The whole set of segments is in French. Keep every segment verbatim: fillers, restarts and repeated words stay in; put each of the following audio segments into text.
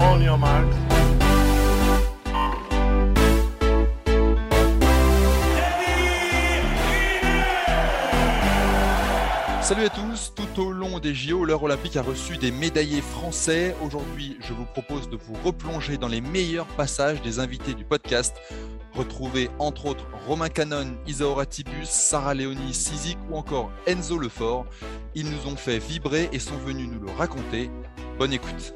On your marks. Salut à tous, tout au long des J O, l'heure olympique a reçu des médaillés français. Aujourd'hui, je vous propose de vous replonger dans les meilleurs passages des invités du podcast. Retrouvez entre autres Romain Cannone, Ysaora Thibus, Sarah Leonie Cysique ou encore Enzo Lefort. Ils nous ont fait vibrer et sont venus nous le raconter. Bonne écoute.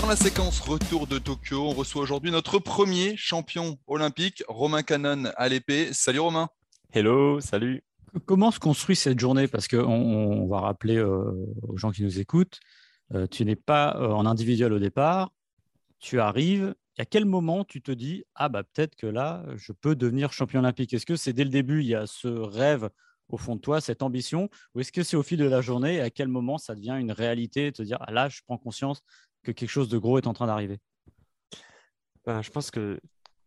Dans la séquence retour de Tokyo, on reçoit aujourd'hui notre premier champion olympique, Romain Cannone à l'épée. Salut Romain. Hello, salut. Comment se construit cette journée ? Parce qu'on on va rappeler euh, aux gens qui nous écoutent, euh, tu n'es pas euh, en individuel au départ, tu arrives. À quel moment tu te dis « Ah bah peut-être que là, je peux devenir champion olympique ». Est-ce que c'est dès le début, il y a ce rêve au fond de toi, cette ambition ? Ou est-ce que c'est au fil de la journée et à quel moment ça devient une réalité ? Te dire « Ah là, je prends conscience ». Que quelque chose de gros est en train d'arriver? Ben, je pense que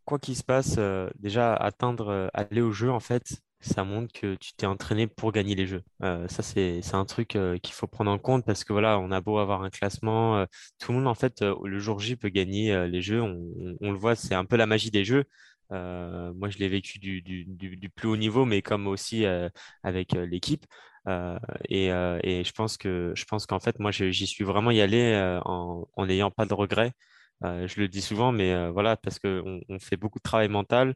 quoi qu'il se passe, euh, déjà atteindre, euh, aller aux Jeux, en fait, ça montre que tu t'es entraîné pour gagner les Jeux. Euh, ça, c'est, c'est un truc euh, qu'il faut prendre en compte parce que voilà, on a beau avoir un classement, euh, tout le monde, en fait, euh, le jour J peut gagner euh, les Jeux. On, on, on le voit, c'est un peu la magie des Jeux. Euh, moi, je l'ai vécu du, du, du, du plus haut niveau, mais comme aussi euh, avec euh, l'équipe. Euh, et, euh, et je pense que je pense qu'en fait moi j'y suis vraiment y allé euh, en n'ayant pas de regrets. Euh, je le dis souvent, mais euh, voilà, parce qu'on on fait beaucoup de travail mental,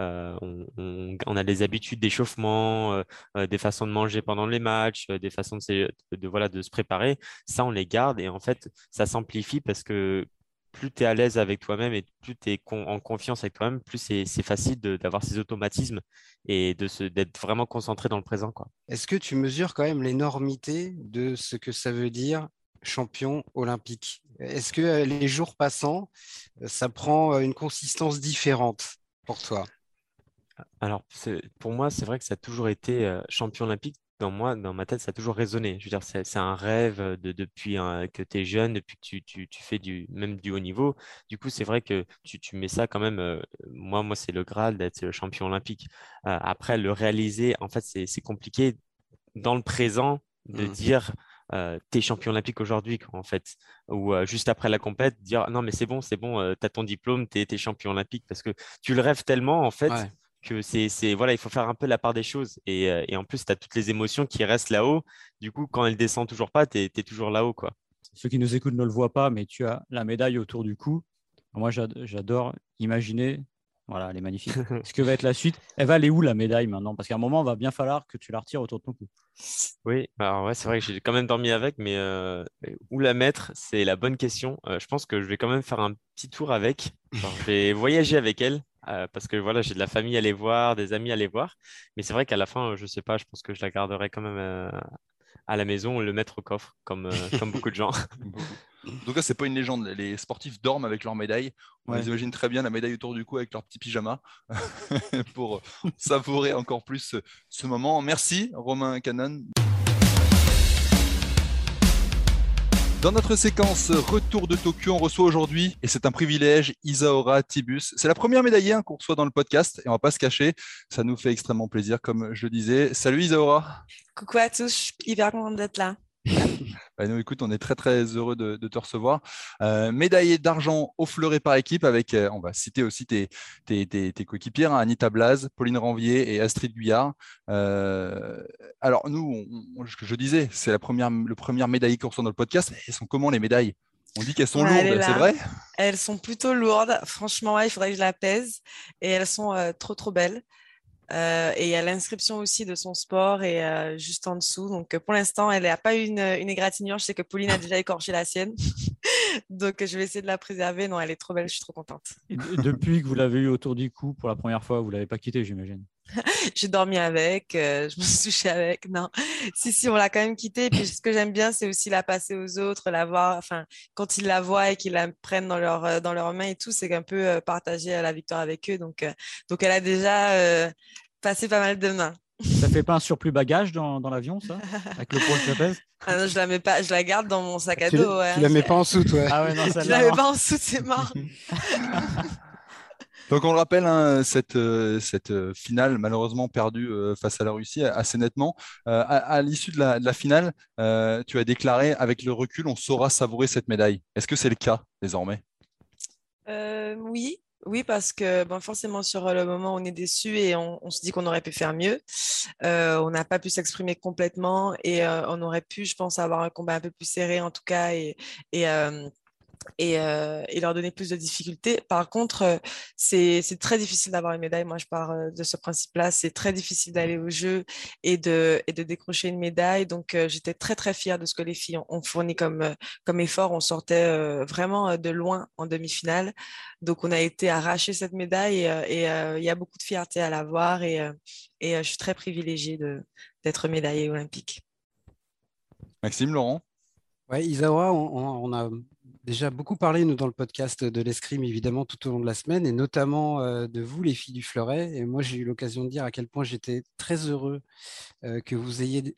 euh, on, on, on a des habitudes d'échauffement, euh, euh, des façons de manger pendant les matchs, euh, des façons de se, de, de, voilà, de se préparer. Ça, on les garde et en fait ça s'amplifie parce que plus tu es à l'aise avec toi-même et plus tu es con- en confiance avec toi-même, plus c'est, c'est facile de, d'avoir ces automatismes et de se, d'être vraiment concentré dans le présent, quoi. Est-ce que tu mesures quand même l'énormité de ce que ça veut dire champion olympique ? Est-ce que les jours passants, ça prend une consistance différente pour toi ? Alors, c'est, pour moi, c'est vrai que ça a toujours été euh, champion olympique. Dans moi, dans ma tête, ça a toujours résonné. Je veux dire, c'est, c'est un rêve de, depuis hein, que tu es jeune, depuis que tu, tu, tu fais du, même du haut niveau. Du coup, c'est vrai que tu, tu mets ça quand même. Euh, moi, moi, c'est le Graal d'être champion olympique. Euh, après, le réaliser, en fait, c'est, c'est compliqué dans le présent de mmh. dire euh, t'es champion olympique aujourd'hui, quoi, en fait. Ou euh, juste après la compète, dire non, mais c'est bon, c'est bon, euh, t'as ton diplôme, t'es, t'es champion olympique parce que tu le rêves tellement, en fait. Ouais. Que c'est, c'est, voilà, il faut faire un peu la part des choses. Et, et en plus, tu as toutes les émotions qui restent là-haut. Du coup, quand elles ne descendent toujours pas, tu es toujours là-haut, quoi. Ceux qui nous écoutent ne le voient pas, mais tu as la médaille autour du cou. Moi, j'adore imaginer. Voilà, elle est magnifique. Ce que va être la suite, elle va aller où la médaille maintenant ? Parce qu'à un moment, il va bien falloir que tu la retires autour de ton cou. Oui, alors ouais, c'est vrai que j'ai quand même dormi avec, mais euh, où la mettre, c'est la bonne question. Euh, je pense que je vais quand même faire un petit tour avec. Alors, je vais voyager avec elle. Euh, parce que voilà, j'ai de la famille à aller voir, des amis à aller voir, mais c'est vrai qu'à la fin, je sais pas, je pense que je la garderai quand même euh, à la maison, le mettre au coffre comme, euh, comme beaucoup de gens. En tout cas, c'est pas une légende, les sportifs dorment avec leurs médailles, on ouais. les imagine très bien la médaille autour du cou avec leur petit pyjama pour savourer encore plus ce moment. Merci Romain Cannone. Dans notre séquence Retour de Tokyo, on reçoit aujourd'hui, et c'est un privilège, Ysaora Thibus. C'est la première médaillée hein, qu'on reçoit dans le podcast, et on ne va pas se cacher, ça nous fait extrêmement plaisir, comme je le disais. Salut Ysaora. Coucou à tous, je suis hyper contente d'être là. Bah nous, écoute, on est très très heureux de, de te recevoir. Euh, médaillée d'argent au fleuret par équipe avec, euh, on va citer aussi tes, tes, tes, tes coéquipières, hein, Anita Blaze, Pauline Ranvier et Astrid Guyard. Euh, alors nous, on, on, je, je disais, c'est la première, le première médaille qu'on reçoit dans le podcast. Elles sont comment les médailles ? On dit qu'elles sont ouais, lourdes, c'est vrai ? Elles sont plutôt lourdes. Franchement, ouais, il faudrait que je la pèse. Et elles sont euh, trop trop belles. Euh, et il y a l'inscription aussi de son sport et euh, juste en dessous. Donc, pour l'instant, elle n'a pas eu une, une égratignure. Je sais que Pauline a déjà écorché la sienne. Donc, je vais essayer de la préserver. Non, elle est trop belle. Je suis trop contente. Et depuis que vous l'avez eu autour du cou pour la première fois, vous ne l'avez pas quittée, j'imagine. J'ai dormi avec, euh, je me suis couchée avec. Non, si, si, on l'a quand même quittée. Et puis, ce que j'aime bien, c'est aussi la passer aux autres, la voir, enfin, quand ils la voient et qu'ils la prennent dans leurs dans leur mains et tout, c'est un peu euh, partager la victoire avec eux. Donc, euh, donc elle a déjà euh, passé pas mal de mains. Ça fait pas un surplus bagage dans, dans l'avion, ça, avec le poids que ça pèse? Ah non, je la mets pas, je la garde dans mon sac à dos. Tu, ouais. tu la mets pas en soute, ouais. Ah ouais, non, ça je la mets pas en soute, c'est mort. Donc on le rappelle, hein, cette, cette finale malheureusement perdue face à la Russie assez nettement. Euh, à, à l'issue de la, de la finale, euh, tu as déclaré: avec le recul, on saura savourer cette médaille. Est-ce que c'est le cas désormais? euh, Oui. Oui, parce que bon, forcément, sur le moment, on est déçu et on, on se dit qu'on aurait pu faire mieux. Euh, on n'a pas pu s'exprimer complètement et euh, on aurait pu, je pense, avoir un combat un peu plus serré en tout cas et, et, euh, et, euh, et leur donner plus de difficultés. Par contre, c'est, c'est très difficile d'avoir une médaille. Moi, je pars de ce principe-là. C'est très difficile d'aller au jeu et de, et de décrocher une médaille. Donc, euh, j'étais très, très fière de ce que les filles ont fourni comme, comme effort. On sortait euh, vraiment de loin en demi-finale. Donc, on a été arraché cette médaille et, et, et euh, y a beaucoup de fierté à l'avoir. Et, et euh, je suis très privilégiée de, d'être médaillée olympique. Maxime, Laurent? Oui, Ysaora, on, on a déjà beaucoup parlé, nous, dans le podcast de l'escrime, évidemment, tout au long de la semaine, et notamment euh, de vous, les filles du Fleuret. Et moi, j'ai eu l'occasion de dire à quel point j'étais très heureux euh, que vous ayez...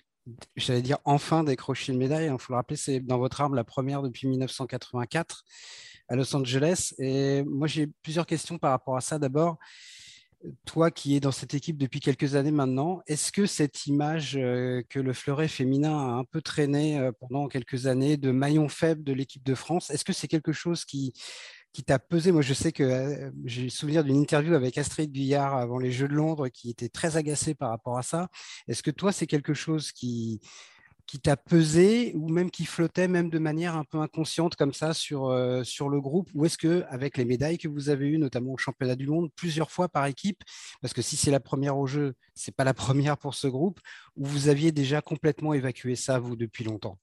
j'allais dire enfin décrocher une médaille. Il faut le rappeler, c'est dans votre arme la première depuis mille neuf cent quatre-vingt-quatre à Los Angeles. Et moi, j'ai plusieurs questions par rapport à ça. D'abord, toi qui es dans cette équipe depuis quelques années maintenant, est-ce que cette image que le Fleuret féminin a un peu traîné pendant quelques années de maillon faible de l'équipe de France, est-ce que c'est quelque chose qui, qui t'a pesé? Moi, je sais que euh, j'ai le souvenir d'une interview avec Astrid Guyard avant les Jeux de Londres qui était très agacée par rapport à ça. Est-ce que toi, c'est quelque chose qui, qui t'a pesé ou même qui flottait même de manière un peu inconsciente comme ça sur, euh, sur le groupe? Ou est-ce qu'avec les médailles que vous avez eues, notamment au championnat du monde, plusieurs fois par équipe, parce que si c'est la première au jeu, ce n'est pas la première pour ce groupe, ou vous aviez déjà complètement évacué ça, vous, depuis longtemps?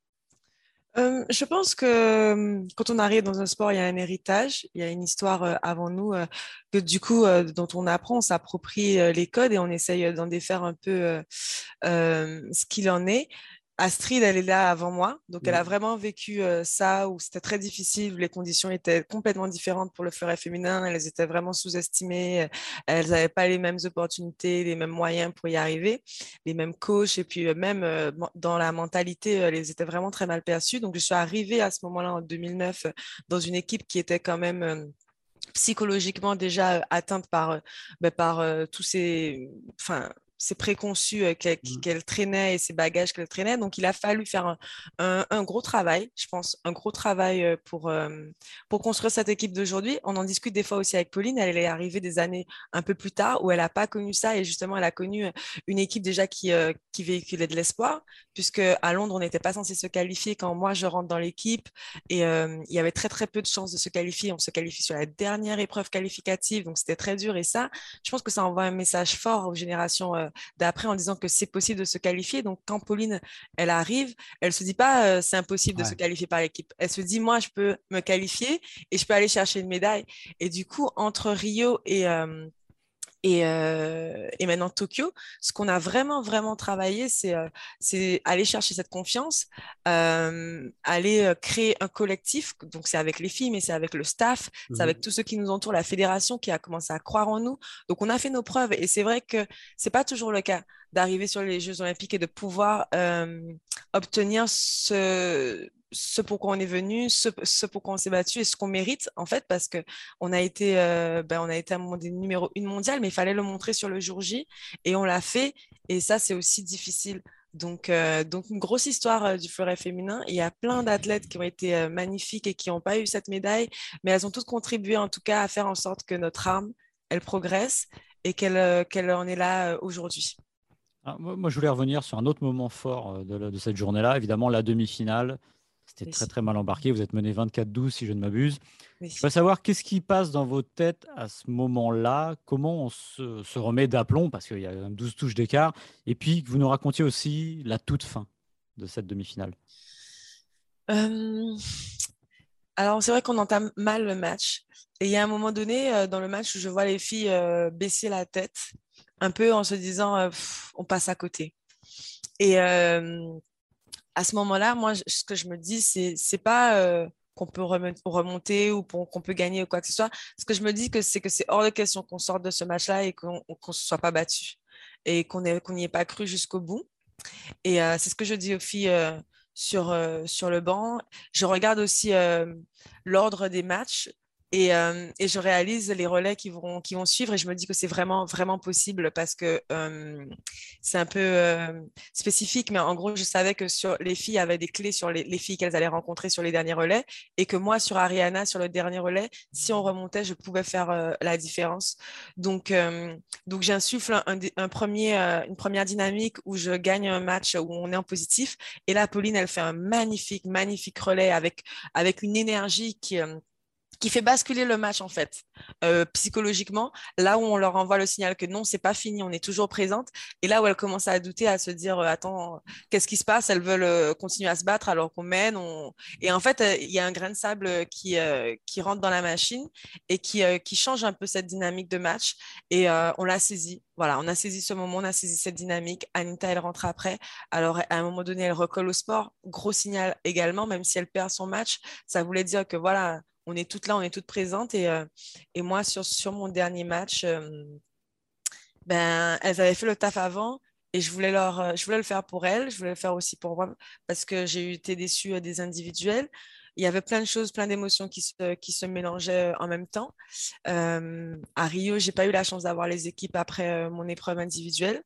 Euh, je pense que euh, quand on arrive dans un sport, il y a un héritage, il y a une histoire euh, avant nous euh, que du coup euh, dont on apprend, on s'approprie euh, les codes et on essaye d'en défaire un peu euh, euh, ce qu'il en est. Astrid, elle est là avant moi, donc mmh. elle a vraiment vécu euh, ça où c'était très difficile, où les conditions étaient complètement différentes pour le Fleuret féminin, elles étaient vraiment sous-estimées, elles n'avaient pas les mêmes opportunités, les mêmes moyens pour y arriver, les mêmes coachs, et puis euh, même euh, dans la mentalité, euh, elles étaient vraiment très mal perçues. Donc je suis arrivée à ce moment-là en deux mille neuf dans une équipe qui était quand même... Euh, psychologiquement déjà atteinte par, ben par euh, tous ces, enfin, ces préconçus euh, qu'elle, qu'elle traînait et ces bagages qu'elle traînait. Donc, il a fallu faire un, un, un gros travail, je pense, un gros travail pour, euh, pour construire cette équipe d'aujourd'hui. On en discute des fois aussi avec Pauline. Elle est arrivée des années un peu plus tard où elle n'a pas connu ça. Et justement, elle a connu une équipe déjà qui, euh, qui véhiculait de l'espoir, puisque à Londres, on n'était pas censé se qualifier quand moi, je rentre dans l'équipe. Et euh, il y avait très, très peu de chances de se qualifier. On se qualifie sur la dernière épreuve qualificative, donc c'était très dur. Et ça, je pense que ça envoie un message fort aux générations euh, d'après en disant que c'est possible de se qualifier. Donc quand Pauline, elle arrive, elle se dit pas euh, c'est impossible ouais. de se qualifier par l'équipe. Elle se dit moi je peux me qualifier et je peux aller chercher une médaille. Et du coup entre Rio et euh, Et, euh, et maintenant Tokyo, ce qu'on a vraiment vraiment travaillé, c'est, euh, c'est aller chercher cette confiance, euh, aller euh, créer un collectif. Donc c'est avec les filles, mais c'est avec le staff, mmh. c'est avec tous ceux qui nous entourent, la fédération qui a commencé à croire en nous. Donc on a fait nos preuves et c'est vrai que c'est pas toujours le cas d'arriver sur les Jeux Olympiques et de pouvoir euh, obtenir ce ce pour quoi on est venu, ce, ce pour quoi on s'est battu et ce qu'on mérite, en fait, parce qu'on a été, euh, ben, on a été à un moment des numéro une mondiale, mais il fallait le montrer sur le jour J, et on l'a fait, et ça, c'est aussi difficile. Donc, euh, donc une grosse histoire euh, du Fleuret féminin. Il y a plein d'athlètes qui ont été euh, magnifiques et qui n'ont pas eu cette médaille, mais elles ont toutes contribué, en tout cas, à faire en sorte que notre arme, elle progresse, et qu'elle, euh, qu'elle en est là euh, aujourd'hui. Alors, moi, je voulais revenir sur un autre moment fort de, de cette journée-là, évidemment, la demi-finale. C'était très, très mal embarqué. Vous êtes mené vingt-quatre à douze, si je ne m'abuse. Oui. Je veux savoir qu'est-ce qui passe dans vos têtes à ce moment-là, comment on se, se remet d'aplomb, parce qu'il y a douze touches d'écart, et puis que vous nous racontiez aussi la toute fin de cette demi-finale. Euh... Alors, c'est vrai qu'on entame mal le match. Et il y a un moment donné, dans le match, où je vois les filles baisser la tête un peu en se disant euh, pff, on passe à côté. Et euh, à ce moment-là, moi, je, ce que je me dis, c'est, c'est pas euh, qu'on peut remonter ou pour, qu'on peut gagner ou quoi que ce soit. Ce que je me dis, que c'est que c'est hors de question qu'on sorte de ce match-là et qu'on ne se soit pas battu et qu'on n'y ait pas cru jusqu'au bout. Et euh, c'est ce que je dis aux filles euh, sur, euh, sur le banc. Je regarde aussi euh, l'ordre des matchs. Et, euh, et je réalise les relais qui vont, qui vont suivre et je me dis que c'est vraiment, vraiment possible parce que euh, c'est un peu euh, spécifique, mais en gros, je savais que sur, les filles avaient des clés sur les, les filles qu'elles allaient rencontrer sur les derniers relais et que moi, sur Ariana, sur le dernier relais, si on remontait, je pouvais faire euh, la différence. Donc, euh, donc j'insuffle un, un premier, euh, une première dynamique où je gagne un match où on est en positif. Et là, Pauline, elle fait un magnifique, magnifique relais avec, avec une énergie qui... Euh, qui fait basculer le match en fait, euh, psychologiquement, là où on leur envoie le signal que non, c'est pas fini, on est toujours présente, et là où elles commencent à douter, à se dire euh, attends, qu'est-ce qui se passe, elles veulent euh, continuer à se battre alors qu'on mène, on... et en fait, il euh, y a un grain de sable qui, euh, qui rentre dans la machine et qui, euh, qui change un peu cette dynamique de match, et euh, on l'a saisi. Voilà, on a saisi ce moment, on a saisi cette dynamique. Anita, elle rentre après. Alors, à un moment donné, elle recolle au sport. Gros signal également, même si elle perd son match, ça voulait dire que voilà, on est toutes là, on est toutes présentes. Et, euh, et moi, sur, sur mon dernier match, euh, ben, elles avaient fait le taf avant et je voulais, leur, je voulais le faire pour elles. Je voulais le faire aussi pour moi parce que j'ai été déçue des individuels. Il y avait plein de choses, plein d'émotions qui se, qui se mélangeaient en même temps. Euh, à Rio, je n'ai pas eu la chance d'avoir les équipes après euh, mon épreuve individuelle.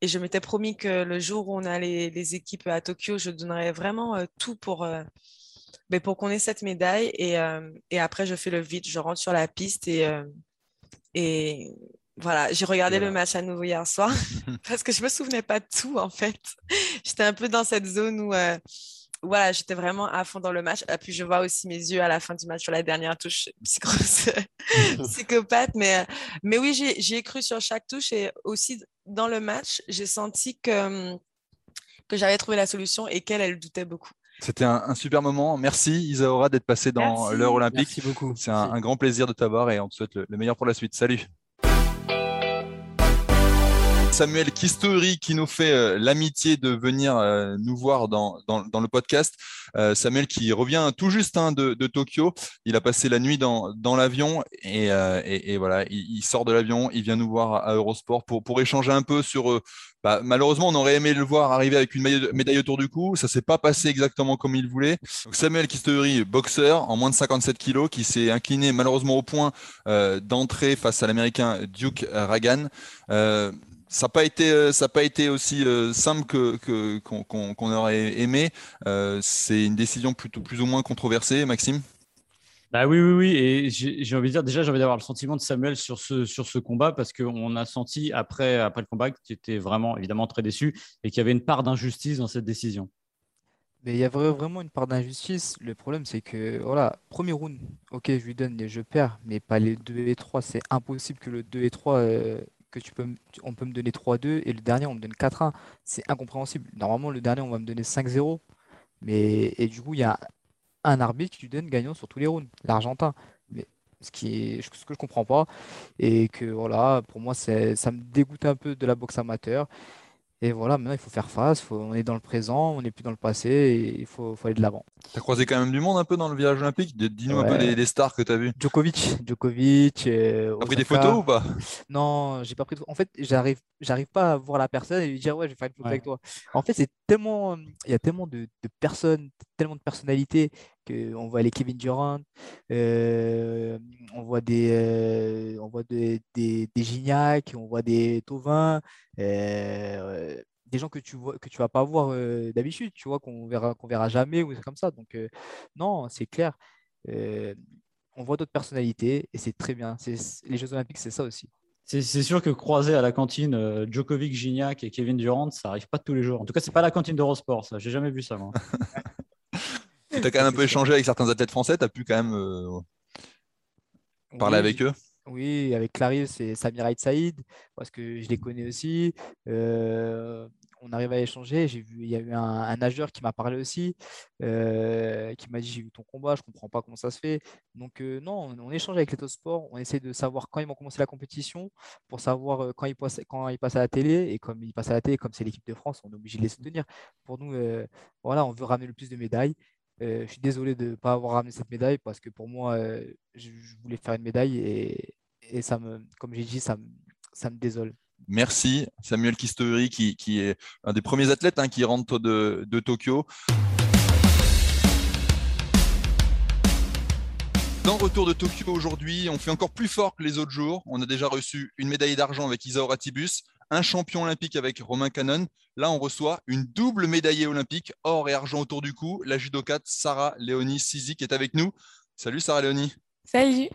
Et je m'étais promis que le jour où on a les, les équipes à Tokyo, je donnerais vraiment euh, tout pour, euh, ben pour qu'on ait cette médaille. Et, euh, et après, je fais le vide, je rentre sur la piste. Et, euh, et voilà, j'ai regardé voilà. le match à nouveau hier soir parce que je ne me souvenais pas de tout, en fait. J'étais un peu dans cette zone où... Euh, Voilà, j'étais vraiment à fond dans le match. Et puis, je vois aussi mes yeux à la fin du match sur la dernière touche, psychopathe. Mais, mais oui, j'ai, j'ai cru sur chaque touche. Et aussi, dans le match, j'ai senti que, que j'avais trouvé la solution et qu'elle, elle doutait beaucoup. C'était un, un super moment. Merci, Ysaora, d'être passée dans Merci. l'heure olympique. Merci beaucoup. C'est un, un grand plaisir de t'avoir et on te souhaite le, le meilleur pour la suite. Salut. Samuel Kistori qui nous fait euh, l'amitié de venir euh, nous voir dans, dans, dans le podcast. Euh, Samuel qui revient tout juste hein, de, de Tokyo. Il a passé la nuit dans, dans l'avion et, euh, et, et voilà, il, il sort de l'avion, il vient nous voir à Eurosport pour, pour échanger un peu sur... Euh, bah, malheureusement, on aurait aimé le voir arriver avec une médaille autour du cou. Ça ne s'est pas passé exactement comme il voulait. Donc, Samuel Kistori, boxeur en moins de cinquante-sept kilos, qui s'est incliné malheureusement au point euh, d'entrée face à l'Américain Duke Ragan. Euh, Ça n'a pas été, ça n'a pas été aussi simple que, que, qu'on, qu'on aurait aimé. Euh, c'est une décision plutôt, plus ou moins controversée, Maxime ? Bah oui, oui, oui. Et j'ai, j'ai envie de dire, déjà, j'ai envie d'avoir le sentiment de Samuel sur ce, sur ce combat parce qu'on a senti après, après le combat que tu étais vraiment, évidemment, très déçu et qu'il y avait une part d'injustice dans cette décision. Mais il y a vraiment une part d'injustice. Le problème, c'est que, voilà, premier round, ok, je lui donne et je perds, mais pas les deux et trois. C'est impossible que le deux et trois... Euh... que tu peux, on peut me donner trois deux et le dernier on me donne quatre un, c'est incompréhensible. Normalement le dernier on va me donner cinq zéro, mais et du coup il y a un arbitre qui lui donne gagnant sur tous les rounds, l'Argentin, mais ce qui est, ce que je comprends pas et que voilà, pour moi c'est, ça me dégoûte un peu de la boxe amateur et voilà, maintenant il faut faire face, faut, on est dans le présent, on n'est plus dans le passé et il faut, faut aller de l'avant. T'as croisé quand même du monde un peu dans le village olympique. Dis-nous ouais. un peu les, les stars que t'as vues. Djokovic, Djokovic. Euh, t'as pris des photos ou pas ? Non, j'ai pas pris. De... En fait, j'arrive, j'arrive pas à voir la personne et lui dire ouais, je vais faire une photo ouais. avec toi. En fait, c'est tellement, il y a tellement de, de personnes, tellement de personnalités que on voit les Kevin Durant, euh, on voit des, euh, on voit des, des, des Gignac, on voit des Thauvins. Euh, Des gens que tu vois, que tu vas pas voir euh, d'habitude, tu vois, qu'on verra, qu'on verra jamais ou comme ça. Donc euh, non, c'est clair. Euh, on voit d'autres personnalités et c'est très bien. C'est, c'est, les Jeux Olympiques, c'est ça aussi. C'est, c'est sûr que croiser à la cantine euh, Djokovic, Gignac et Kevin Durant, ça arrive pas tous les jours. En tout cas, c'est pas la cantine d'Eurosport, ça. J'ai jamais vu ça, moi. Tu as quand même un peu échangé avec certains athlètes français. Tu as pu quand même euh, parler oui, avec eux. Oui, avec Clarisse et Samir Aït Saïd, parce que je les connais aussi. Euh... on arrive à échanger. J'ai vu, il y a eu un, un nageur qui m'a parlé aussi, euh, qui m'a dit j'ai vu ton combat, je comprends pas comment ça se fait. Donc euh, non, on, on échange avec les autres sports, on essaie de savoir quand ils vont commencer la compétition, pour savoir quand ils passent, quand ils passent à la télé, et comme ils passent à la télé, comme c'est l'équipe de France, on est obligé de les soutenir. Pour nous, euh, voilà, on veut ramener le plus de médailles. Euh, je suis désolé de ne pas avoir ramené cette médaille parce que pour moi, euh, je, je voulais faire une médaille et, et ça me, comme j'ai dit, ça me, ça me désole. Merci Samuel Kistori qui, qui est un des premiers athlètes hein, qui rentre de, de Tokyo. Dans Retour de Tokyo aujourd'hui, on fait encore plus fort que les autres jours. On a déjà reçu une médaille d'argent avec Ysaora Thibus, un champion olympique avec Romain Cannone. Là, on reçoit une double médaillée olympique, or et argent autour du cou. La judokate Sarah Leonie Cysique est avec nous. Salut Sarah Leonie. Salut.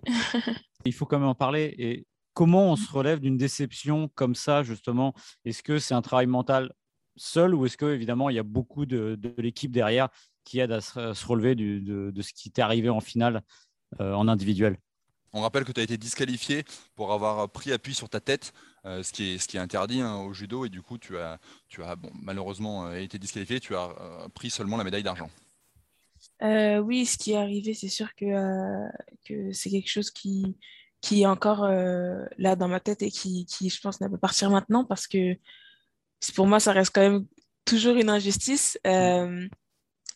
Il faut quand même en parler. Et comment on se relève d'une déception comme ça, justement? Est-ce que c'est un travail mental seul ou est-ce que évidemment il y a beaucoup de, de l'équipe derrière qui aide à se, à se relever du, de, de ce qui t'est arrivé en finale euh, en individuel? On rappelle que tu as été disqualifié pour avoir pris appui sur ta tête, euh, ce, qui est, ce qui est interdit hein, au judo. Et du coup, tu as, tu as bon, malheureusement euh, été disqualifié. Tu as euh, pris seulement la médaille d'argent. Euh, oui, ce qui est arrivé, c'est sûr que, euh, que c'est quelque chose qui, qui est encore euh, là dans ma tête et qui, qui, je pense, n'a pas partir maintenant parce que pour moi, ça reste quand même toujours une injustice. Euh,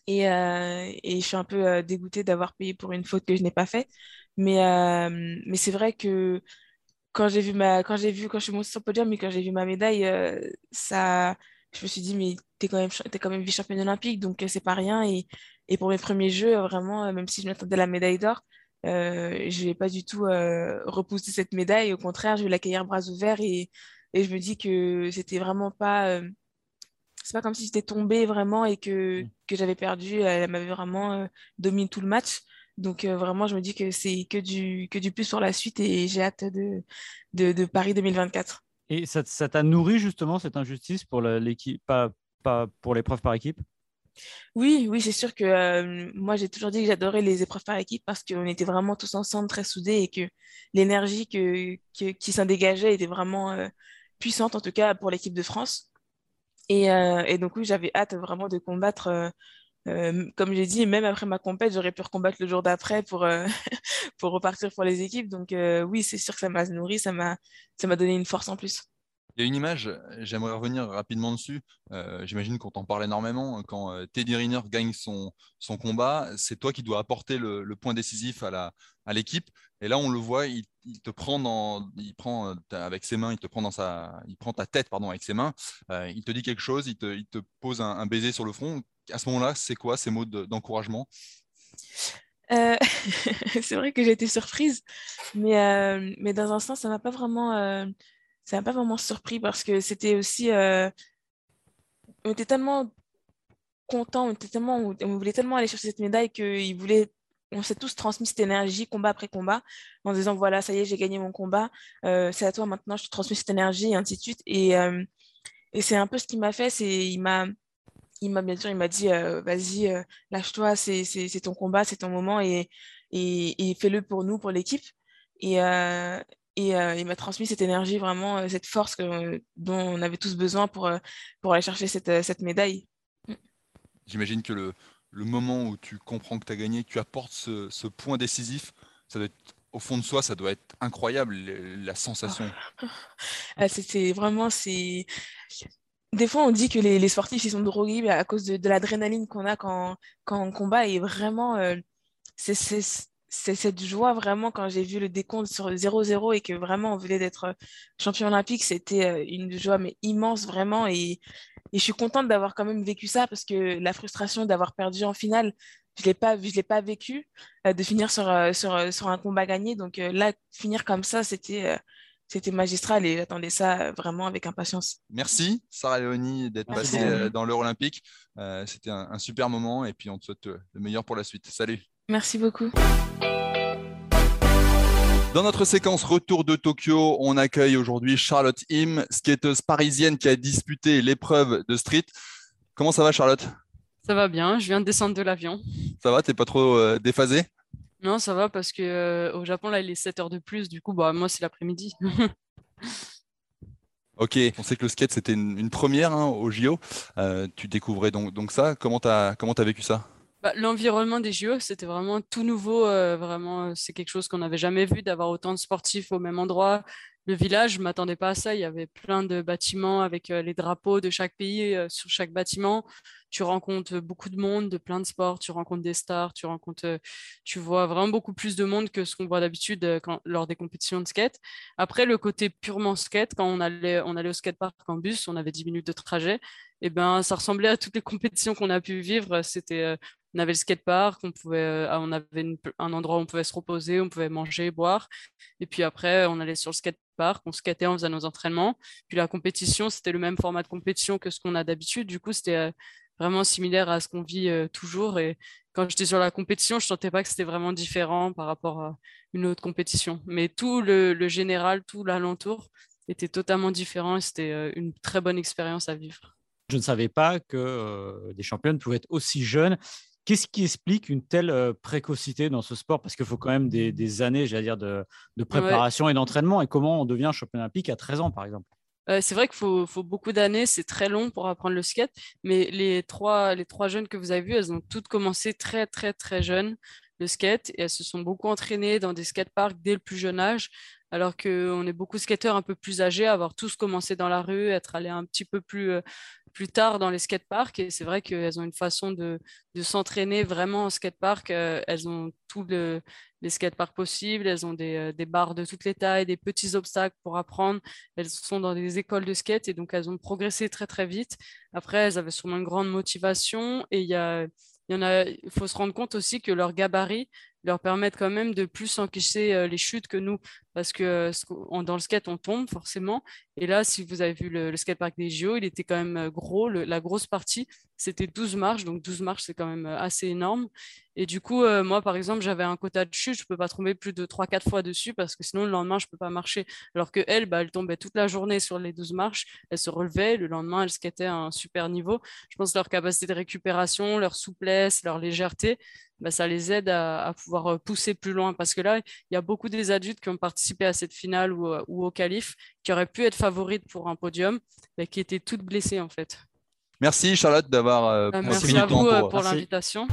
et, euh, et je suis un peu euh, dégoûtée d'avoir payé pour une faute que je n'ai pas faite. Mais, euh, mais c'est vrai que quand j'ai vu ma quand j'ai vu quand je suis montée sur le podium et quand j'ai vu ma médaille, euh, ça je me suis dit mais t'es quand même t'es quand même vice-championne olympique, donc c'est pas rien. Et et pour mes premiers jeux, vraiment, même si je m'attendais à la médaille d'or, euh, je n'ai pas du tout euh, repoussé cette médaille. Au contraire, je vais l'accueillir bras ouverts et et je me dis que c'était vraiment pas euh, c'est pas comme si j'étais tombée vraiment et que que j'avais perdu. Elle m'avait vraiment euh, dominé tout le match. Donc euh, vraiment, je me dis que c'est que du, que du plus sur la suite et j'ai hâte de, de, de Paris deux mille vingt-quatre. Et ça, ça t'a nourri justement cette injustice pour la, l'équipe, pas, pas pour l'épreuve par équipe? Oui, oui, c'est sûr que euh, moi, j'ai toujours dit que j'adorais les épreuves par équipe parce qu'on était vraiment tous ensemble, très soudés et que l'énergie que, que, qui s'en dégageait était vraiment euh, puissante, en tout cas pour l'équipe de France. Et, euh, et donc oui, j'avais hâte vraiment de combattre... Euh, Euh, comme j'ai dit, même après ma compète, j'aurais pu recombattre le jour d'après pour, euh, pour repartir pour les équipes. Donc euh, oui, c'est sûr que ça m'a nourri, ça m'a, ça m'a donné une force en plus. Il y a une image, j'aimerais revenir rapidement dessus. Euh, j'imagine qu'on t'en parle énormément. Quand euh, Teddy Riner gagne son, son combat, c'est toi qui dois apporter le, le point décisif à, la, à l'équipe. Et là, on le voit, il, il te prend, dans, il prend avec ses mains, il te prend dans sa, il prend ta tête, pardon, avec ses mains. Euh, il te dit quelque chose, il te, il te pose un, un baiser sur le front. À ce moment-là, c'est quoi ces mots de, d'encouragement? euh, C'est vrai que j'ai été surprise, mais, euh, mais dans un sens, ça ne m'a pas vraiment... Euh... Ça m'a pas vraiment surpris parce que c'était aussi... Euh, on était tellement contents, on, était tellement, on voulait tellement aller chercher cette médaille qu'ils voulaient... On s'est tous transmis cette énergie combat après combat en disant, voilà, ça y est, j'ai gagné mon combat, euh, c'est à toi maintenant, je te transmets cette énergie, et ainsi de suite. Et, euh, et c'est un peu ce qu'il m'a fait, c'est... Il m'a, il m'a bien sûr, il m'a dit, euh, vas-y, euh, lâche-toi, c'est, c'est, c'est ton combat, c'est ton moment, et, et, et fais-le pour nous, pour l'équipe. Et... Euh, Et euh, il m'a transmis cette énergie, vraiment, euh, cette force que, euh, dont on avait tous besoin pour, euh, pour aller chercher cette, euh, cette médaille. J'imagine que le, le moment où tu comprends que tu as gagné, que tu apportes ce, ce point décisif, ça doit être, au fond de soi, ça doit être incroyable, la sensation. Oh. euh, c'était vraiment... C'est... Des fois, on dit que les, les sportifs ils sont drogués à cause de, de l'adrénaline qu'on a quand, quand on combat. Et vraiment, euh, c'est... c'est... c'est cette joie vraiment quand j'ai vu le décompte sur zéro zéro et que vraiment on voulait d'être champion olympique, c'était une joie mais immense vraiment et, et je suis contente d'avoir quand même vécu ça parce que la frustration d'avoir perdu en finale, je ne l'ai pas, je l'ai pas vécu, de finir sur, sur, sur un combat gagné. Donc là, finir comme ça, c'était, c'était magistral et j'attendais ça vraiment avec impatience. Merci Sarah Leonie d'être Merci passée Léonie. Dans l'Heure Olympique. Euh, c'était un, un super moment et puis on te souhaite le meilleur pour la suite. Salut. Merci beaucoup. Dans notre séquence Retour de Tokyo, on accueille aujourd'hui Charlotte Hym, skateuse parisienne qui a disputé l'épreuve de street. Comment ça va Charlotte? Ça va bien, je viens de descendre de l'avion. Ça va, t'es pas trop euh, déphasée? Non, ça va parce que euh, au Japon, là, il est sept heures de plus, du coup, bah moi, c'est l'après-midi. Ok, on sait que le skate, c'était une, une première hein, au J O. Euh, tu découvrais donc, donc ça. Comment tu as comment tu as vécu ça? Bah, l'environnement des J O, c'était vraiment tout nouveau. Euh, vraiment, c'est quelque chose qu'on n'avait jamais vu, d'avoir autant de sportifs au même endroit. Le village, je ne m'attendais pas à ça. Il y avait plein de bâtiments avec euh, les drapeaux de chaque pays euh, sur chaque bâtiment. Tu rencontres beaucoup de monde, de plein de sports. Tu rencontres des stars. Tu rencontres, euh, tu vois vraiment beaucoup plus de monde que ce qu'on voit d'habitude euh, quand, lors des compétitions de skate. Après, le côté purement skate, quand on allait, on allait au skatepark en bus, on avait dix minutes de trajet. Et ben, ça ressemblait à toutes les compétitions qu'on a pu vivre. C'était... Euh, on avait le skatepark, on, pouvait, on avait une, un endroit où on pouvait se reposer, on pouvait manger, boire. Et puis après, on allait sur le skatepark, on skatait, on faisait nos entraînements. Puis la compétition, c'était le même format de compétition que ce qu'on a d'habitude. Du coup, c'était vraiment similaire à ce qu'on vit toujours. Et quand j'étais sur la compétition, je ne sentais pas que c'était vraiment différent par rapport à une autre compétition. Mais tout le, le général, tout l'alentour était totalement différent. Et c'était une très bonne expérience à vivre. Je ne savais pas que euh, des championnes pouvaient être aussi jeunes. Qu'est-ce qui explique une telle précocité dans ce sport? Parce qu'il faut quand même des, des années, j'allais dire, de, de préparation ouais. et d'entraînement. Et comment on devient champion olympique à treize ans, par exemple? euh, C'est vrai qu'il faut, faut beaucoup d'années. C'est très long pour apprendre le skate. Mais les trois, les trois jeunes que vous avez vues, elles ont toutes commencé très, très, très jeunes le skate. Et elles se sont beaucoup entraînées dans des skateparks dès le plus jeune âge. Alors qu'on est beaucoup de skateurs un peu plus âgés, avoir tous commencé dans la rue, être allés un petit peu plus... Euh, plus tard dans les skateparks, et c'est vrai qu'elles ont une façon de, de s'entraîner vraiment en skatepark. Elles ont tous le, les skateparks possibles, elles ont des, des barres de toutes les tailles, des petits obstacles pour apprendre, elles sont dans des écoles de skate, et donc elles ont progressé très très vite. Après, elles avaient sûrement une grande motivation, et il y a, y en a, faut se rendre compte aussi que leur gabarit leur permettent quand même de plus encaisser les chutes que nous, parce que dans le skate, on tombe forcément. Et là, si vous avez vu le, le skatepark des J O, il était quand même gros. Le, la grosse partie, c'était douze marches. Donc, douze marches, c'est quand même assez énorme. Et du coup, euh, moi, par exemple, j'avais un quota de chute. Je ne peux pas tomber plus de trois quatre fois dessus parce que sinon, le lendemain, je ne peux pas marcher. Alors qu'elle, bah, elle tombait toute la journée sur les douze marches. Elle se relevait. Le lendemain, elle skatait à un super niveau. Je pense que leur capacité de récupération, leur souplesse, leur légèreté, bah, ça les aide à, à pouvoir pousser plus loin. Parce que là, il y a beaucoup des adultes qui ont participé à cette finale ou, ou au qualif, qui auraient pu être favorites pour un podium, bah, qui étaient toutes blessées en fait. Merci Charlotte d'avoir euh, bah, merci à vous pour, pour l'invitation.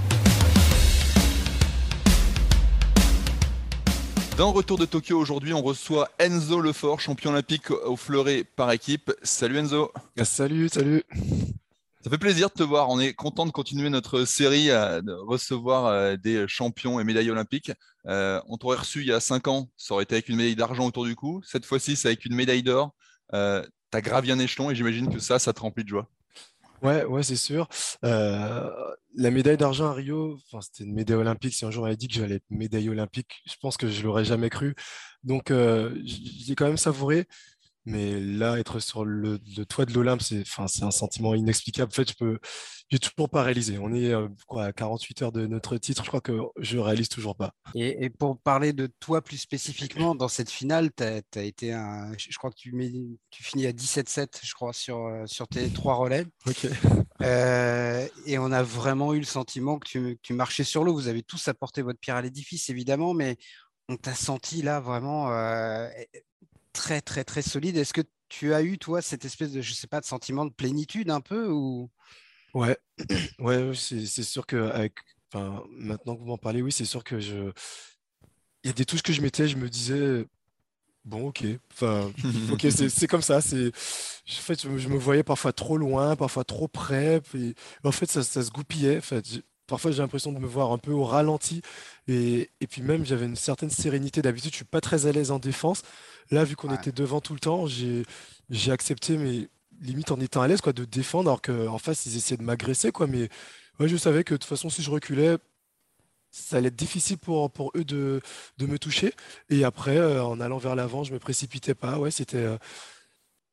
Dans Retour de Tokyo, aujourd'hui, on reçoit Enzo Lefort, champion olympique au fleuret par équipe. Salut Enzo. Salut, salut. Ça fait plaisir de te voir. On est content de continuer notre série, de recevoir des champions et médailles olympiques. Euh, on t'aurait reçu il y a cinq ans, ça aurait été avec une médaille d'argent autour du cou. Cette fois-ci, c'est avec une médaille d'or. Euh, tu as gravi un échelon et j'imagine que ça, ça te remplit de joie. Ouais, ouais, c'est sûr. Euh, la médaille d'argent à Rio, c'était une médaille olympique. Si un jour on avait dit que j'allais être médaille olympique, je pense que je ne l'aurais jamais cru. Donc, euh, j'ai quand même savouré. Mais là, être sur le, le toit de l'Olympe, c'est, enfin, c'est un sentiment inexplicable. En fait, je peux, j'ai toujours pas réalisé. On est euh, quoi, à quarante-huit heures de notre titre. Je crois que je réalise toujours pas. Et, et pour parler de toi plus spécifiquement, dans cette finale, t'as, t'as été un, je crois que tu, mets, tu finis à dix-sept sept, je crois, sur, sur tes trois relais. Okay. Euh, et on a vraiment eu le sentiment que tu, que tu marchais sur l'eau. Vous avez tous apporté votre pierre à l'édifice, évidemment, mais on t'a senti là vraiment... Euh, très très très solide. Est-ce que tu as eu toi cette espèce de, je sais pas, de sentiment de plénitude un peu ou... Ouais, ouais, c'est, c'est sûr que avec, enfin, maintenant que vous m'en parlez, oui, c'est sûr que je, il y a des touches que je mettais, je me disais bon, ok, enfin, ok, c'est, c'est comme ça. C'est, en fait, je, je me voyais parfois trop loin, parfois trop près, puis en fait, ça, ça se goupillait. En fait, je... Parfois, j'ai l'impression de me voir un peu au ralenti. Et, et puis même, j'avais une certaine sérénité. D'habitude, je ne suis pas très à l'aise en défense. Là, vu qu'on ouais. était devant tout le temps, j'ai, j'ai accepté, mais limite en étant à l'aise, quoi, de défendre. Alors qu'en face, ils essayaient de m'agresser, quoi. Mais ouais, je savais que de toute façon, si je reculais, ça allait être difficile pour, pour eux de, de me toucher. Et après, euh, en allant vers l'avant, je ne me précipitais pas. Ouais, c'était... Euh...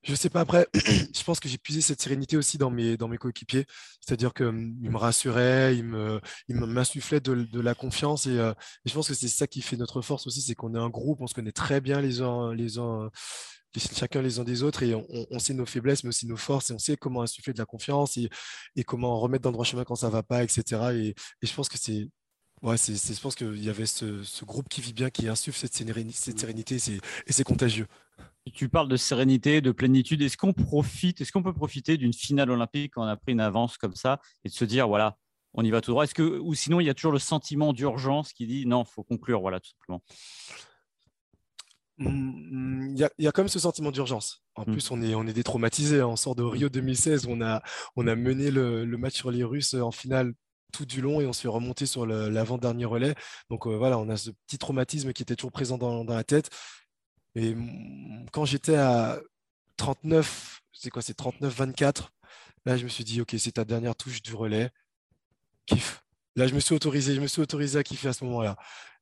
Je sais pas, après, je pense que j'ai puisé cette sérénité aussi dans mes, dans mes coéquipiers. C'est-à-dire qu'ils me rassuraient, ils, me, ils m'insufflaient de, de la confiance. Et, euh, et je pense que c'est ça qui fait notre force aussi, c'est qu'on est un groupe, on se connaît très bien les uns, les uns, les, chacun les uns des autres. Et on, on sait nos faiblesses, mais aussi nos forces. Et on sait comment insuffler de la confiance et, et comment remettre dans le droit chemin quand ça ne va pas, et cetera. Et, et je pense que c'est... Ouais, c'est, c'est, je pense qu'il y avait ce, ce groupe qui vit bien, qui insuffle cette sérénité, cette sérénité c'est, et c'est contagieux. Tu parles de sérénité, de plénitude. Est-ce qu'on profite, est-ce qu'on peut profiter d'une finale olympique quand on a pris une avance comme ça et de se dire, voilà, on y va tout droit? Est-ce que, ou sinon, il y a toujours le sentiment d'urgence qui dit, non, il faut conclure, voilà, tout simplement. Il y, a, il y a quand même ce sentiment d'urgence. En mmh. plus, on est, on est détraumatisé. On sort de Rio deux mille seize où on a, on a mené le, le match sur les Russes en finale tout du long et on se fait remonter sur le, l'avant-dernier relais. Donc euh, voilà, on a ce petit traumatisme qui était toujours présent dans, dans la tête. Et quand j'étais à trente-neuf, c'est quoi, c'est trente-neuf vingt-quatre, là, je me suis dit, OK, c'est ta dernière touche du relais. Kiff. Là, je me suis autorisé, je me suis autorisé à kiffer à ce moment-là.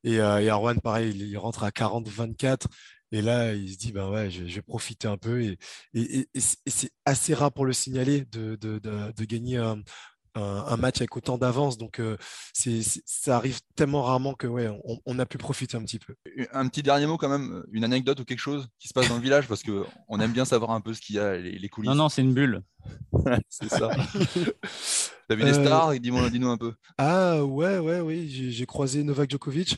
Et, euh, et Arwan, pareil, il, il rentre à quarante vingt-quatre. Et là, il se dit, ben ouais, je, je vais profiter un peu. Et, et, et, et c'est assez rare pour le signaler de, de, de, de gagner un, un, un match avec autant d'avance. Donc, euh, c'est, c'est, ça arrive tellement rarement que ouais, on, on a pu profiter un petit peu. Un petit dernier mot quand même, une anecdote ou quelque chose qui se passe dans le village, parce qu'on aime bien savoir un peu ce qu'il y a, les, les coulisses. Non, non, c'est une bulle. C'est ça. T'as vu des stars euh... dis-moi, dis-nous un peu. Ah ouais, ouais, oui. J'ai, j'ai croisé Novak Djokovic,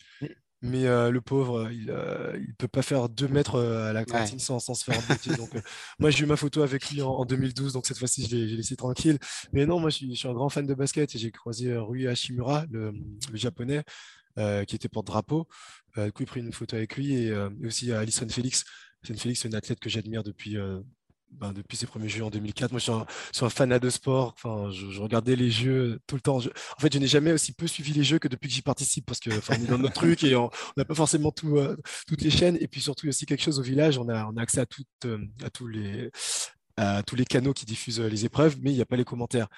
mais euh, le pauvre, il ne euh, peut pas faire deux mètres à la cantine ouais. sans, sans se faire embêter. Donc, euh, moi, j'ai eu ma photo avec lui en, en deux mille douze, donc cette fois-ci, je l'ai, je l'ai laissé tranquille. Mais non, moi, je suis, je suis un grand fan de basket et j'ai croisé euh, Rui Hashimura, le, le japonais, euh, qui était porte-drapeau. Euh, du coup, j'ai pris une photo avec lui et, euh, et aussi euh, Allyson Felix. Allyson Felix, c'est une athlète que j'admire depuis... Euh, Ben, depuis ses premiers Jeux en deux mille quatre. Moi, je suis un, je suis un fanat de sport. Enfin, je, je regardais les Jeux tout le temps. Je, en fait, je n'ai jamais aussi peu suivi les Jeux que depuis que j'y participe parce qu'on est dans notre truc et on n'a pas forcément tout, euh, toutes les chaînes. Et puis surtout, aussi quelque chose au village. On a, on a accès à, tout, euh, à, tous les, à tous les canaux qui diffusent les épreuves, mais il n'y a pas les commentaires.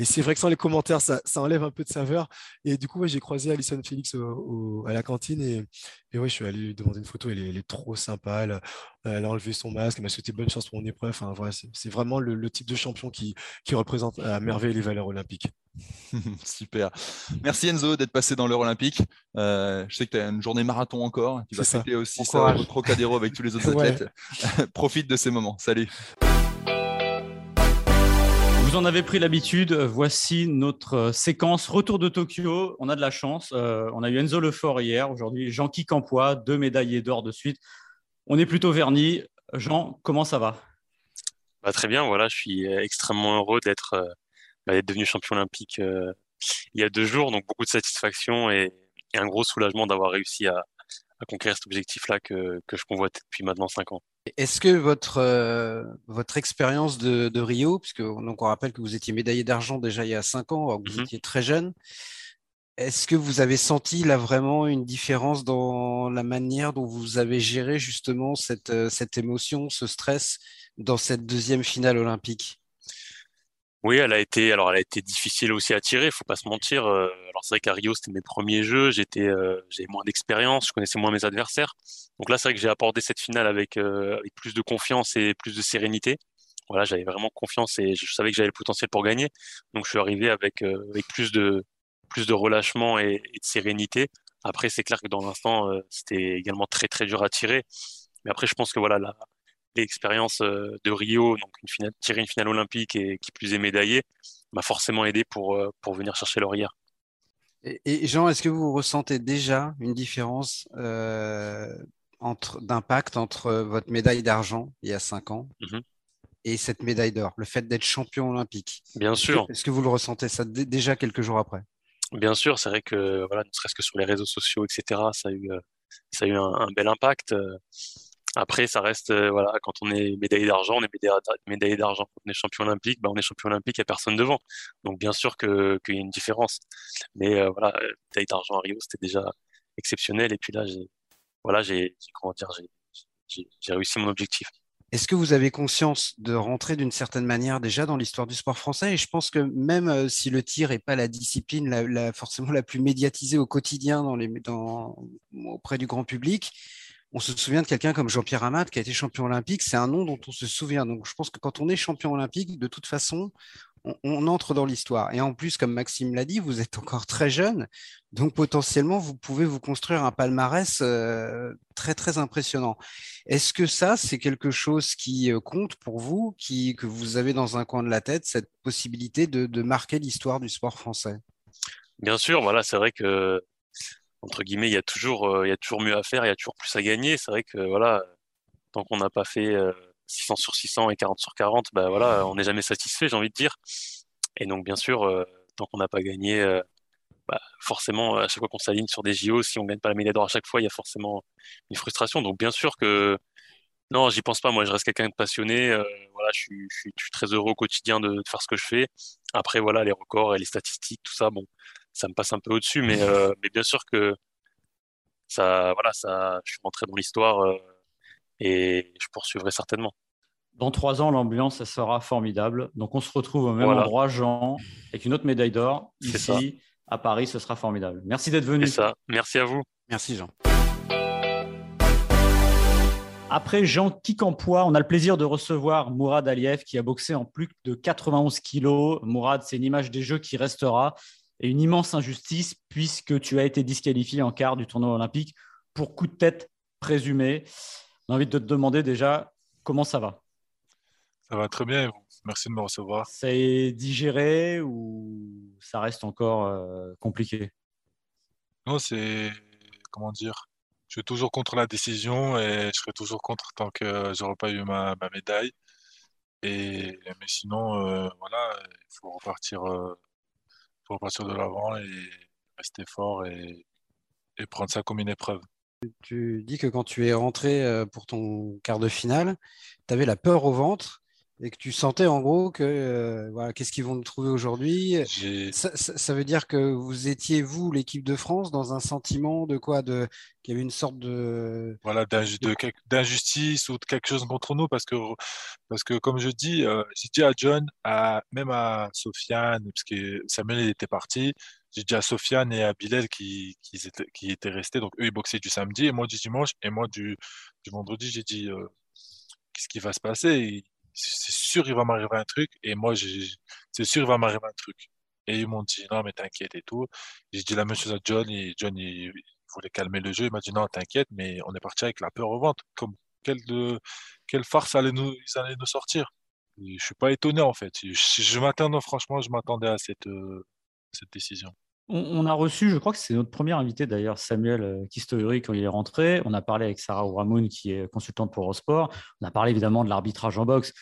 Et c'est vrai que sans les commentaires, ça, ça enlève un peu de saveur. Et du coup, ouais, j'ai croisé Allyson Felix au, au, à la cantine et, et ouais, je suis allé lui demander une photo. Elle est, elle est trop sympa. Elle, elle a enlevé son masque. Elle m'a souhaité bonne chance pour mon épreuve. Enfin, voilà, c'est, c'est vraiment le, le type de champion qui, qui représente à merveille les valeurs olympiques. Super. Merci Enzo d'être passé dans l'heure olympique. Euh, je sais que tu as une journée marathon encore. Tu vas fêter aussi ça au Trocadéro avec tous les autres athlètes. Profite de ces moments. Salut. Vous en avez pris l'habitude, voici notre séquence retour de Tokyo. On a de la chance, euh, on a eu Enzo Lefort hier, aujourd'hui Jean-Ky Kampoa, deux médaillés d'or de suite. On est plutôt vernis. Jean, comment ça va ? Bah, très bien, voilà, je suis extrêmement heureux d'être, euh, bah, d'être devenu champion olympique euh, il y a deux jours, donc beaucoup de satisfaction et, et un gros soulagement d'avoir réussi à, à conquérir cet objectif-là que, que je convoite depuis maintenant cinq ans. Est-ce que votre, euh, votre expérience de, de Rio, puisque donc on rappelle que vous étiez médaillé d'argent déjà il y a cinq ans, alors que vous mmh. étiez très jeune, est-ce que vous avez senti là vraiment une différence dans la manière dont vous avez géré justement cette, euh, cette émotion, ce stress dans cette deuxième finale olympique ? Oui, elle a été, alors elle a été difficile aussi à tirer, il ne faut pas se mentir. Alors c'est vrai qu'à Rio, c'était mes premiers jeux, j'étais, euh, j'avais moins d'expérience, je connaissais moins mes adversaires. Donc là, c'est vrai que j'ai abordé cette finale avec, euh, avec plus de confiance et plus de sérénité. Voilà, j'avais vraiment confiance et je savais que j'avais le potentiel pour gagner. Donc je suis arrivé avec, euh, avec plus de, plus de relâchement et, et de sérénité. Après, c'est clair que dans l'instant, euh, c'était également très très dur à tirer. Mais après, je pense que voilà, la, l'expérience de Rio, donc une finale, tirer une finale olympique et qui plus est médaillée, m'a forcément aidé pour, pour venir chercher l'or hier. Et, et Jean, est-ce que vous ressentez déjà une différence euh, entre, d'impact entre votre médaille d'argent il y a cinq ans mm-hmm. et cette médaille d'or, le fait d'être champion olympique ? Bien sûr. Est-ce que vous le ressentez ça d- déjà quelques jours après ? Bien sûr, c'est vrai que voilà, ne serait-ce que sur les réseaux sociaux, et cetera, ça a eu, ça a eu un, un bel impact. Après, ça reste, euh, voilà, quand on est médaillé d'argent, on est médaillé d'argent. Quand on est champion olympique, ben on est champion olympique, il n'y a personne devant. Donc, bien sûr que, qu'il y a une différence. Mais euh, voilà, médaille d'argent à Rio, c'était déjà exceptionnel. Et puis là, j'ai, voilà, j'ai, comment dire, j'ai, j'ai, j'ai réussi mon objectif. Est-ce que vous avez conscience de rentrer d'une certaine manière déjà dans l'histoire du sport français ? Et je pense que même si le tir n'est pas la discipline la, la, forcément la plus médiatisée au quotidien dans les, dans, auprès du grand public, on se souvient de quelqu'un comme Jean-Pierre Hamad qui a été champion olympique, c'est un nom dont on se souvient. Donc, je pense que quand on est champion olympique, de toute façon, on, on entre dans l'histoire. Et en plus, comme Maxime l'a dit, vous êtes encore très jeune, donc potentiellement, vous pouvez vous construire un palmarès euh, très, très impressionnant. Est-ce que ça, c'est quelque chose qui compte pour vous, qui, que vous avez dans un coin de la tête, cette possibilité de, de marquer l'histoire du sport français ? Bien sûr, voilà, c'est vrai que entre guillemets, il y a toujours, euh, il y a toujours mieux à faire, il y a toujours plus à gagner. C'est vrai que voilà, tant qu'on n'a pas fait euh, six cents sur six cents et quarante sur quarante, bah voilà, on n'est jamais satisfait, j'ai envie de dire. Et donc bien sûr, euh, tant qu'on n'a pas gagné, euh, bah, forcément à chaque fois qu'on s'aligne sur des J O, si on ne gagne pas la médaille d'or à chaque fois, il y a forcément une frustration. Donc bien sûr que non, j'y pense pas. Moi, je reste quelqu'un de passionné. Euh, voilà, je suis, je suis, je suis très heureux au quotidien de, de faire ce que je fais. Après, voilà, les records et les statistiques, tout ça, bon, ça me passe un peu au-dessus, mais, euh, mais bien sûr que ça, voilà, ça, je suis rentré dans l'histoire euh, et je poursuivrai certainement. Dans trois ans, l'ambiance, elle sera formidable. Donc, on se retrouve au même voilà. endroit, Jean, avec une autre médaille d'or. Ici, à Paris, ce sera formidable. Merci d'être venu. C'est ça. Merci à vous. Merci, Jean. Après Jean-Ky Kampoa, on a le plaisir de recevoir Mourad Aliev qui a boxé en plus de quatre-vingt-onze kilos. Mourad, c'est une image des Jeux qui restera et une immense injustice puisque tu as été disqualifié en quart du tournoi olympique pour coup de tête présumé. J'ai envie de te demander déjà comment ça va. Ça va très bien, merci de me recevoir. Ça est digéré ou ça reste encore compliqué? Non, c'est... comment dire ? Je suis toujours contre la décision et je serai toujours contre tant que euh, je n'aurai pas eu ma, ma médaille. Et, mais sinon, euh, voilà, il faut repartir, euh, faut repartir de l'avant et rester fort et, et prendre ça comme une épreuve. Tu dis que quand tu es rentré pour ton quart de finale, tu avais la peur au ventre et que tu sentais en gros que euh, voilà, qu'est-ce qu'ils vont nous trouver aujourd'hui. Ça, ça, ça veut dire que vous étiez, vous, l'équipe de France, dans un sentiment de quoi de... qu'il y avait une sorte de... Voilà, d'inju- de, d'injustice ou de quelque chose contre nous, parce que, parce que comme je dis, euh, j'ai dit à John, à, même à Sofiane, parce que Samuel était parti, j'ai dit à Sofiane et à Bilal qui, qui, étaient, qui étaient restés, donc eux ils boxaient du samedi, et moi du dimanche, et moi du, du vendredi, j'ai dit euh, qu'est-ce qui va se passer et, c'est sûr il va m'arriver un truc et moi j'ai... c'est sûr il va m'arriver un truc et ils m'ont dit non mais t'inquiète et tout. J'ai dit la même chose à John et John il, il voulait calmer le jeu, il m'a dit non t'inquiète, mais on est parti avec la peur au ventre comme quelle, de... quelle farce allait nous... ils allaient nous sortir et je suis pas étonné en fait, je, je m'attendais franchement je m'attendais à cette, euh... cette décision. On a reçu, je crois que c'est notre premier invité d'ailleurs, Samuel Kistori, quand il est rentré. On a parlé avec Sarah Ouramoun, qui est consultante pour Eurosport. On a parlé évidemment de l'arbitrage en boxe.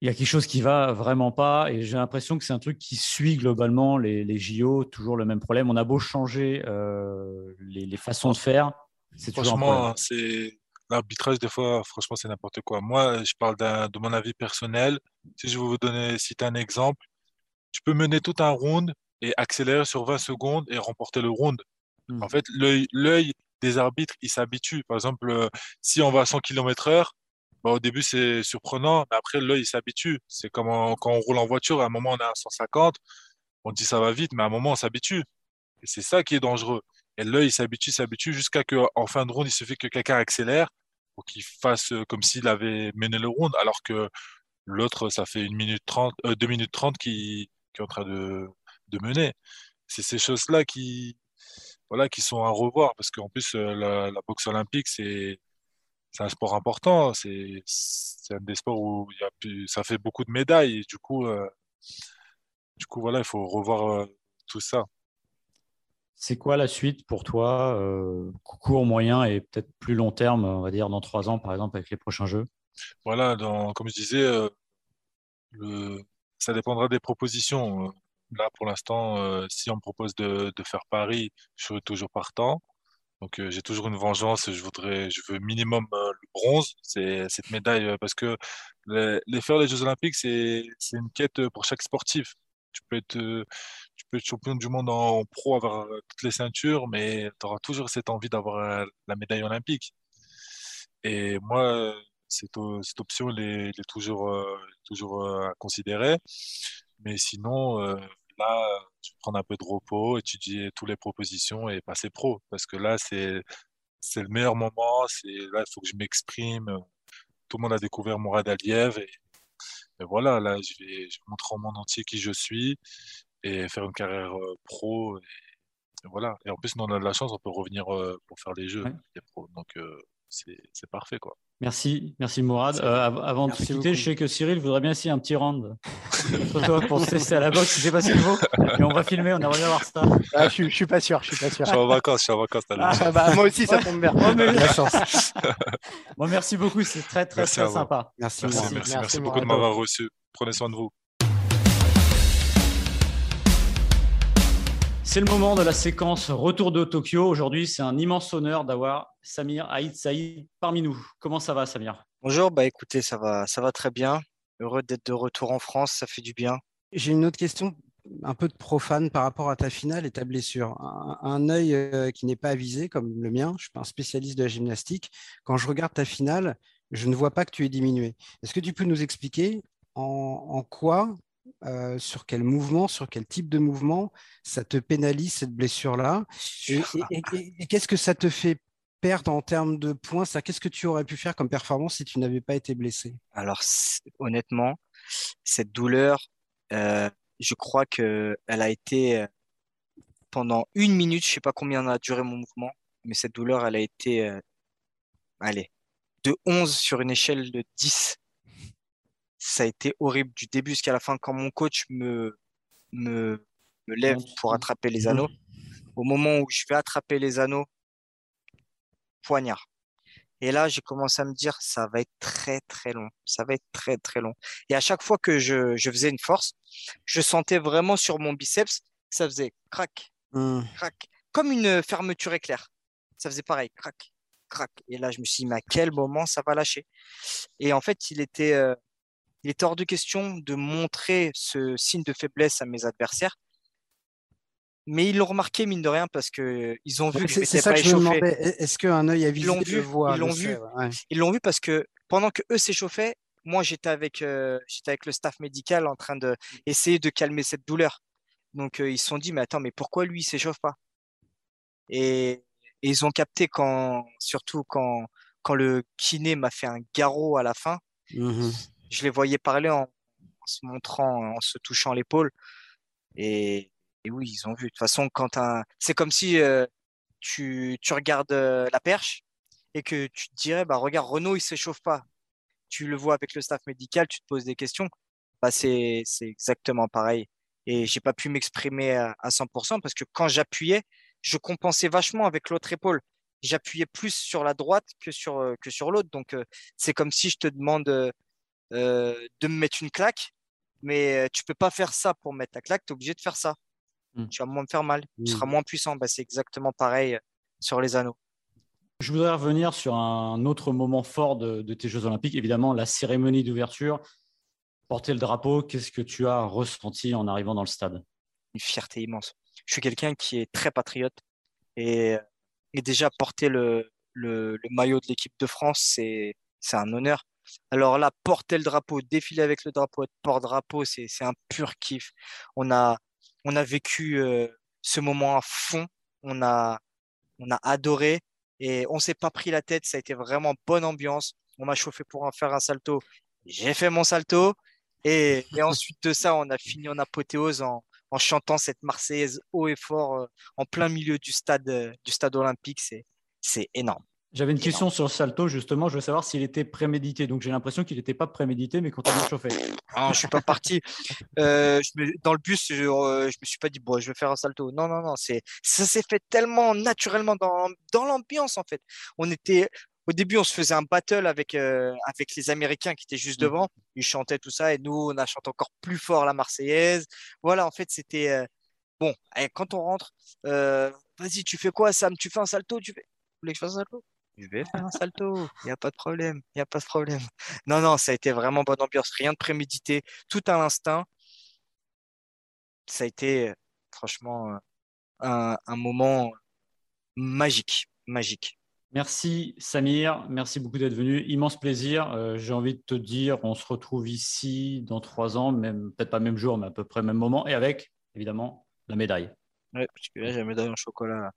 Il y a quelque chose qui ne va vraiment pas et j'ai l'impression que c'est un truc qui suit globalement les, les J O, toujours le même problème. On a beau changer euh, les, les façons de faire, c'est toujours un problème. C'est... L'arbitrage, des fois, franchement, c'est n'importe quoi. Moi, je parle d'un, de mon avis personnel. Si je vais vous donner, citer un exemple, tu peux mener tout un round et accélérer sur vingt secondes et remporter le round. Mmh. En fait, l'œil, l'œil des arbitres, il s'habitue. Par exemple, euh, si on va à cent kilomètres heure, bah, au début, c'est surprenant, mais après, l'œil, il s'habitue. C'est comme on, quand on roule en voiture, à un moment, on est à cent cinquante, on dit ça va vite, mais à un moment, on s'habitue. Et c'est ça qui est dangereux. Et l'œil, il s'habitue, s'habitue, jusqu'à qu'en fin de round, il suffit que quelqu'un accélère pour qu'il fasse comme s'il avait mené le round, alors que l'autre, ça fait une minute trente, euh, deux minutes trente qui, qui est en train de... de mener. C'est ces choses-là qui, voilà, qui sont à revoir parce qu'en plus, la, la boxe olympique, c'est, c'est un sport important. C'est, c'est un des sports où il y a plus, ça fait beaucoup de médailles. Et du coup, euh, du coup voilà, il faut revoir euh, tout ça. C'est quoi la suite pour toi, euh, court, moyen et peut-être plus long terme, on va dire dans trois ans, par exemple, avec les prochains Jeux ? Voilà, dans, comme je disais, euh, le, ça dépendra des propositions. Euh, Là, pour l'instant, euh, si on me propose de, de faire Paris, je serai toujours partant. Donc, euh, j'ai toujours une vengeance. Je voudrais, je veux minimum euh, le bronze, c'est cette médaille, euh, parce que les, les faire les Jeux Olympiques, c'est, c'est une quête pour chaque sportif. Tu peux être, euh, tu peux être champion du monde en, en pro, avoir toutes les ceintures, mais tu auras toujours cette envie d'avoir euh, la médaille olympique. Et moi, cette, cette option, elle est, elle est toujours, euh, toujours euh, à considérer. Mais sinon, euh, là, je vais prendre un peu de repos, étudier toutes les propositions et passer pro. Parce que là, c'est, c'est le meilleur moment. C'est, là, il faut que je m'exprime. Tout le monde a découvert Mourad Aliev. Et, et voilà, là, je vais, je vais montrer au monde entier qui je suis et faire une carrière euh, pro. Et, et voilà. Et en plus, nous, on a de la chance, on peut revenir euh, pour faire les Jeux. Ouais. Les pros, donc, euh, c'est, c'est parfait, quoi. Merci, merci Mourad. Euh, avant merci de se quitter, beaucoup. Je sais que Cyril voudrait bien essayer un petit round pour se tester à la boxe, je sais pas ce qu'il vaut, mais on va filmer, on aimerait bien voir ça. Ah, je, je suis pas sûr, je suis pas sûr. Je suis en vacances, je suis en vacances. Ah, bah, moi aussi, ça tombe bien. Oh, mais... La chance. Bon, merci beaucoup, c'est très très, merci très sympa. Merci, merci, merci, merci, merci, merci beaucoup de m'avoir reçu. Prenez soin de vous. C'est le moment de la séquence Retour de Tokyo. Aujourd'hui, c'est un immense honneur d'avoir Samir Aït Saïd parmi nous. Comment ça va, Samir ? Bonjour, bah écoutez, ça va, ça va très bien. Heureux d'être de retour en France, ça fait du bien. J'ai une autre question un peu de profane par rapport à ta finale et ta blessure. Un, un œil qui n'est pas avisé, comme le mien, je ne suis pas un spécialiste de la gymnastique. Quand je regarde ta finale, je ne vois pas que tu es diminué. Est-ce que tu peux nous expliquer en, en quoi ? Euh, sur quel mouvement, sur quel type de mouvement ça te pénalise cette blessure-là et, et, et, et qu'est-ce que ça te fait perdre en termes de points, ça, qu'est-ce que tu aurais pu faire comme performance si tu n'avais pas été blessé? Alors honnêtement, cette douleur, euh, je crois qu'elle a été pendant une minute, je ne sais pas combien a duré mon mouvement, mais cette douleur, elle a été euh, allez, de onze sur une échelle de dix. Ça a été horrible du début jusqu'à la fin. Quand mon coach me, me, me lève pour attraper les anneaux, au moment où je vais attraper les anneaux, poignard. Et là, j'ai commencé à me dire, ça va être très, très long. Ça va être très, très long. Et à chaque fois que je, je faisais une force, je sentais vraiment sur mon biceps, ça faisait crac, crac, comme une fermeture éclair. Ça faisait pareil, crac, crac. Et là, je me suis dit, mais à quel moment ça va lâcher? Et en fait, il était... Euh, Il est hors de question de montrer ce signe de faiblesse à mes adversaires. Mais ils l'ont remarqué, mine de rien, parce qu'ils ont vu que je ne m'étais pas échauffé. Est-ce qu'un œil avisé le voit ? Ils l'ont vu. Ils l'ont vu parce que pendant qu'eux s'échauffaient, moi, j'étais avec, euh, j'étais avec le staff médical en train d'essayer de, de calmer cette douleur. Donc, euh, ils se sont dit, mais attends, mais pourquoi lui, il ne s'échauffe pas ? Et, et ils ont capté, quand, surtout quand, quand le kiné m'a fait un garrot à la fin. Mmh. Je les voyais parler en, en se montrant, en se touchant l'épaule. Et, et oui, ils ont vu. De toute façon, quand un... c'est comme si euh, tu, tu regardes euh, la perche et que tu te dirais, bah, regarde, Renaud, il ne s'échauffe pas. Tu le vois avec le staff médical, tu te poses des questions. Bah, c'est, c'est exactement pareil. Et je n'ai pas pu m'exprimer à, à cent pour cent parce que quand j'appuyais, je compensais vachement avec l'autre épaule. J'appuyais plus sur la droite que sur, euh, que sur l'autre. Donc, euh, c'est comme si je te demande... Euh, Euh, de me mettre une claque, mais tu peux pas faire ça pour mettre la claque, tu es obligé de faire ça. Mmh. Tu vas moins me faire mal, mmh. Tu seras moins puissant. Bah, c'est exactement pareil sur les anneaux. Je voudrais revenir sur un autre moment fort de, de tes Jeux Olympiques, évidemment la cérémonie d'ouverture, porter le drapeau. Qu'est-ce que tu as ressenti en arrivant dans le stade? Une fierté immense. Je suis quelqu'un qui est très patriote et, et déjà porter le, le, le maillot de l'équipe de France, c'est, c'est un honneur. Alors là, porter le drapeau, défiler avec le drapeau, être porte-drapeau, c'est, c'est un pur kiff. On a, on a vécu euh, ce moment à fond, on a, on a adoré et on ne s'est pas pris la tête, ça a été vraiment bonne ambiance. On m'a chauffé pour en faire un salto, j'ai fait mon salto et, et ensuite de ça, on a fini en apothéose en, en chantant cette Marseillaise haut et fort euh, en plein milieu du stade, euh, du stade olympique, c'est, c'est énorme. J'avais une question sur le salto, justement. Je veux savoir s'il était prémédité. Donc, j'ai l'impression qu'il n'était pas prémédité, mais qu'on t'a bien chauffé. Non, je ne suis pas parti. Euh, je me, dans le bus, je ne me suis pas dit, bon, je vais faire un salto. Non, non, non. C'est, ça s'est fait tellement naturellement dans, dans l'ambiance, en fait. On était, au début, on se faisait un battle avec, euh, avec les Américains qui étaient juste devant. Ils chantaient tout ça. Et nous, on a chanté encore plus fort la Marseillaise. Voilà, en fait, c'était… Euh, bon, et quand on rentre, euh, vas-y, tu fais quoi, Sam? Tu fais un salto? Tu fais... Vous voulez que je fasse un salto? Je vais faire un salto, il n'y a pas de problème, il n'y a pas de problème. Non, non, ça a été vraiment bonne ambiance, rien de prémédité, tout à l'instinct. Ça a été franchement un, un moment magique, magique. Merci Samir, merci beaucoup d'être venu, immense plaisir. Euh, j'ai envie de te dire, on se retrouve ici dans trois ans, même, peut-être pas le même jour, mais à peu près le même moment, et avec, évidemment, la médaille. Oui, parce que là, j'ai la médaille en chocolat.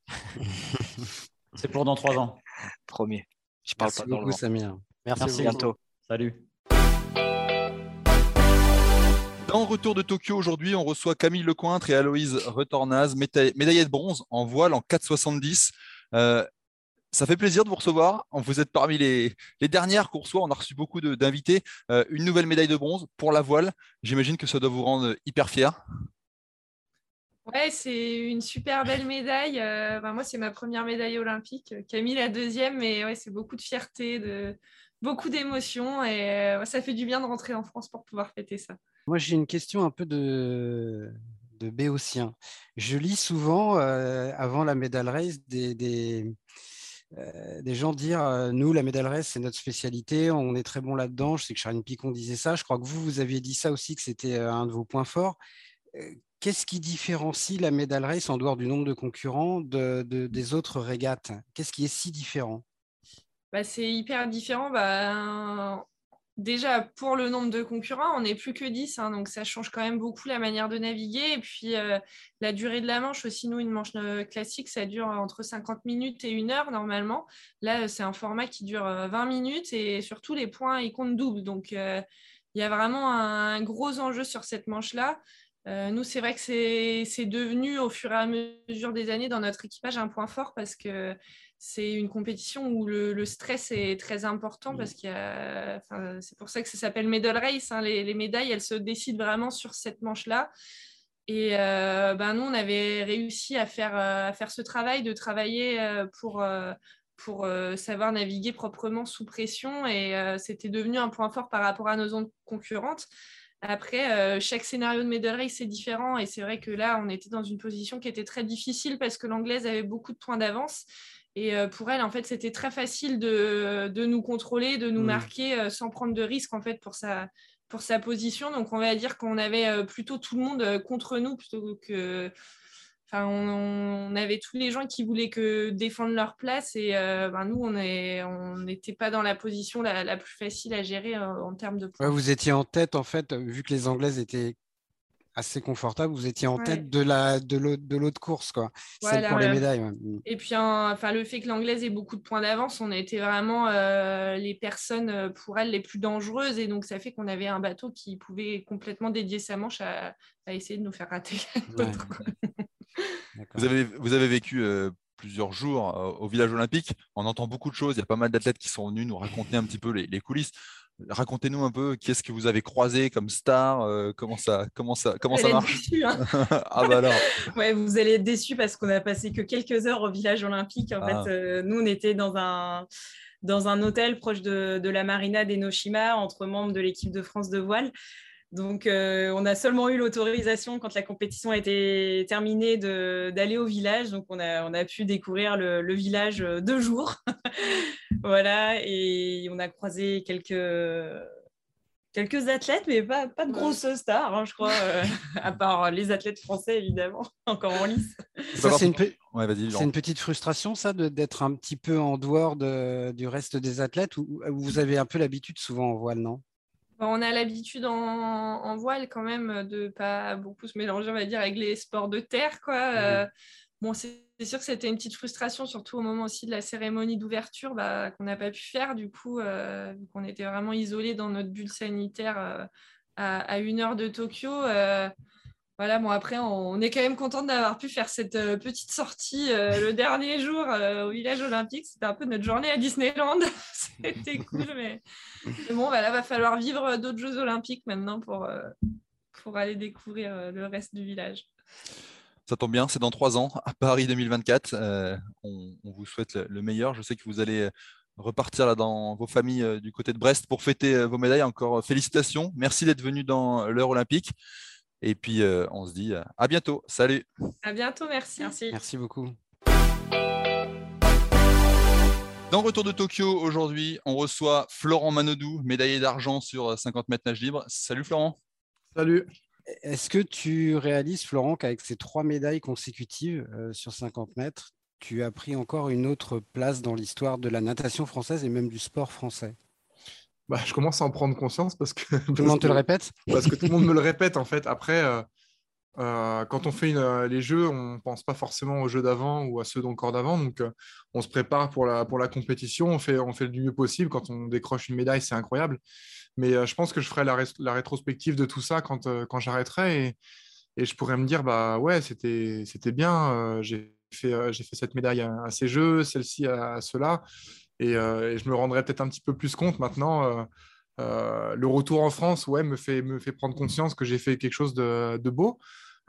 C'est pour dans trois ans. Promis. Je parle Merci pas beaucoup, dans le vent. Samir. Merci, Merci beaucoup. Bientôt. Salut. Dans Retour de Tokyo, aujourd'hui, on reçoit Camille Lecointre et Aloïse Retornaz, médaillée de bronze en voile en quatre soixante-dix. Euh, Ça fait plaisir de vous recevoir. Vous êtes parmi les, les dernières qu'on reçoit. On a reçu beaucoup de, d'invités. Euh, une nouvelle médaille de bronze pour la voile. J'imagine que ça doit vous rendre hyper fiers. Ouais, c'est une super belle médaille. Euh, ben moi, c'est ma première médaille olympique. Camille, la deuxième. Mais ouais, c'est beaucoup de fierté, de, beaucoup d'émotions. Et euh, ça fait du bien de rentrer en France pour pouvoir fêter ça. Moi, j'ai une question un peu de... de Béotien. Je lis souvent, euh, avant la medal race, des, des, euh, des gens dire euh, « Nous, la medal race, c'est notre spécialité, on est très bon là-dedans. » Je sais que Charline Picon disait ça. Je crois que vous, vous aviez dit ça aussi, que c'était un de vos points forts. Euh, qu'est-ce qui différencie la medal race, en dehors du nombre de concurrents, de, de, des autres régates? Qu'est-ce qui est si différent? Bah, c'est hyper différent. Bah... Déjà, pour le nombre de concurrents, on n'est plus que dix, hein, donc ça change quand même beaucoup la manière de naviguer. Et puis, euh, la durée de la manche aussi, nous, une manche classique, ça dure entre cinquante minutes et une heure normalement. Là, c'est un format qui dure vingt minutes et surtout, les points, ils comptent double. Donc, euh, il y a vraiment un gros enjeu sur cette manche-là. Euh, nous, c'est vrai que c'est, c'est devenu, au fur et à mesure des années, dans notre équipage, un point fort parce que c'est une compétition où le, le stress est très important parce qu'il y a, enfin, c'est pour ça que ça s'appelle medal race, hein, les, les médailles, elles se décident vraiment sur cette manche-là. Et euh, ben, nous, on avait réussi à faire, à faire ce travail, de travailler pour, pour savoir naviguer proprement sous pression. Et euh, c'était devenu un point fort par rapport à nos zones concurrentes. Après, euh, chaque scénario de medal race est différent. Et c'est vrai que là, on était dans une position qui était très difficile parce que l'Anglaise avait beaucoup de points d'avance. Et pour elle, en fait, c'était très facile de, de nous contrôler, de nous marquer sans prendre de risque, en fait, pour sa, pour sa position. Donc, on va dire qu'on avait plutôt tout le monde contre nous, plutôt que... Enfin, on, on avait tous les gens qui voulaient que défendre leur place. Et euh, ben, nous, on est, on n'était pas dans la position la, la plus facile à gérer en, en termes de points. Ouais, vous étiez en tête, en fait, vu que les Anglaises étaient... assez confortable, vous étiez en ouais. tête de, la, de, l'autre, de l'autre course, quoi. Voilà, celle pour les médailles. Ouais. Et puis, hein, enfin, le fait que l'Anglaise ait beaucoup de points d'avance, on était vraiment euh, les personnes, pour elle, les plus dangereuses. Et donc, ça fait qu'on avait un bateau qui pouvait complètement dédier sa manche à, à essayer de nous faire rater. Ouais. vous, avez, vous avez vécu euh, plusieurs jours euh, au village olympique. On entend beaucoup de choses. Il y a pas mal d'athlètes qui sont venus nous raconter un petit peu les, les coulisses. Racontez-nous un peu, qui est-ce que vous avez croisé comme star, euh, comment ça, comment ça, comment ça marche? Déçu, hein. Ah bah alors. Ouais, vous allez être déçus parce qu'on a passé que quelques heures au village olympique. En ah. fait, euh, nous on était dans un dans un hôtel proche de, de la marina d'Enoshima entre membres de l'équipe de France de voile. Donc, euh, on a seulement eu l'autorisation quand la compétition a été terminée de, d'aller au village. Donc, on a, on a pu découvrir le, le village deux jours. Voilà, et on a croisé quelques, quelques athlètes, mais pas, pas de grosses stars, hein, je crois, euh, à part les athlètes français, évidemment, encore en lice. Ça, c'est une, pe... ouais, vas-y, c'est une petite frustration, ça, de, d'être un petit peu en dehors de, du reste des athlètes, où, où vous avez un peu l'habitude souvent en voile, non ? On a l'habitude en, en voile quand même de ne pas beaucoup se mélanger, on va dire, avec les sports de terre, quoi. Mmh. Euh, bon, c'est, c'est sûr que c'était une petite frustration, surtout au moment aussi de la cérémonie d'ouverture, bah, qu'on n'a pas pu faire. Du coup, euh, on était vraiment isolés dans notre bulle sanitaire euh, à, à une heure de Tokyo. Euh, voilà, bon, après, on, on est quand même contente d'avoir pu faire cette euh, petite sortie euh, le dernier jour euh, au village olympique. C'était un peu notre journée à Disneyland. C'était cool, mais... mais bon, bah, là, va falloir vivre d'autres Jeux olympiques maintenant pour, euh, pour aller découvrir euh, le reste du village. Ça tombe bien, c'est dans trois ans, à Paris deux mille vingt-quatre. Euh, on, on vous souhaite le meilleur. Je sais que vous allez repartir là dans vos familles euh, du côté de Brest pour fêter euh, vos médailles. Encore félicitations. Merci d'être venu dans l'heure olympique. Et puis, euh, on se dit à bientôt. Salut. À bientôt, merci. Merci, merci beaucoup. Dans Retour de Tokyo, aujourd'hui, on reçoit Florent Manaudou, médaillé d'argent sur cinquante mètres nage libre. Salut Florent. Salut. Est-ce que tu réalises, Florent, qu'avec ces trois médailles consécutives euh, sur cinquante mètres, tu as pris encore une autre place dans l'histoire de la natation française et même du sport français? Bah, je commence à en prendre conscience parce que tout le monde te le répète. Parce que tout le monde me le répète en fait. Après, euh, euh, quand on fait une, les jeux, on ne pense pas forcément aux jeux d'avant ou à ceux d'encore d'avant. Donc, euh, on se prépare pour la pour la compétition. On fait on fait du mieux possible. Quand on décroche une médaille, c'est incroyable. Mais euh, je pense que je ferai la, ré- la rétrospective de tout ça quand euh, quand j'arrêterai et, et je pourrais me dire bah ouais c'était c'était bien. Euh, j'ai fait, euh, j'ai fait cette médaille à, à ces Jeux, celle-ci à, à ceux-là. Et, euh, et je me rendrai peut-être un petit peu plus compte maintenant. Euh, euh, le retour en France ouais, me, fait, me fait prendre conscience que j'ai fait quelque chose de, de beau.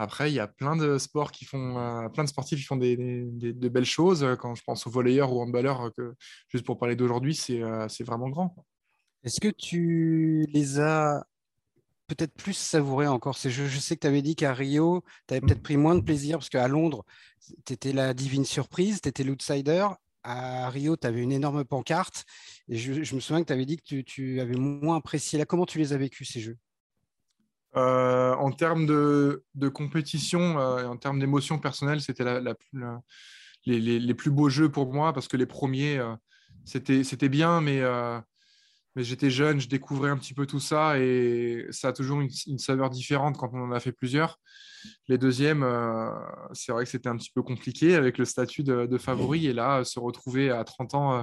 Après, il y a plein de sports qui font, euh, plein de sportifs qui font des, des, des, de belles choses. Quand je pense aux volleyeurs ou handballeurs, que, juste pour parler d'aujourd'hui, c'est, euh, c'est vraiment grand. Est-ce que tu les as peut-être plus savourés encore ces Jeux? Je sais que tu avais dit qu'à Rio, tu avais peut-être pris moins de plaisir parce qu'à Londres, tu étais la divine surprise, tu étais l'outsider. À Rio, tu avais une énorme pancarte. Et je, je me souviens que tu avais dit que tu, tu avais moins apprécié. Là, comment tu les as vécus, ces Jeux ? Euh, en termes de, de compétition, euh, en termes d'émotion personnelle, c'était la, la, la, les, les, les plus beaux Jeux pour moi parce que les premiers, euh, c'était, c'était bien, mais, euh, mais j'étais jeune, je découvrais un petit peu tout ça et ça a toujours une, une saveur différente quand on en a fait plusieurs. Les deuxièmes, euh, c'est vrai que c'était un petit peu compliqué avec le statut de, de favori et là, se retrouver à trente ans euh,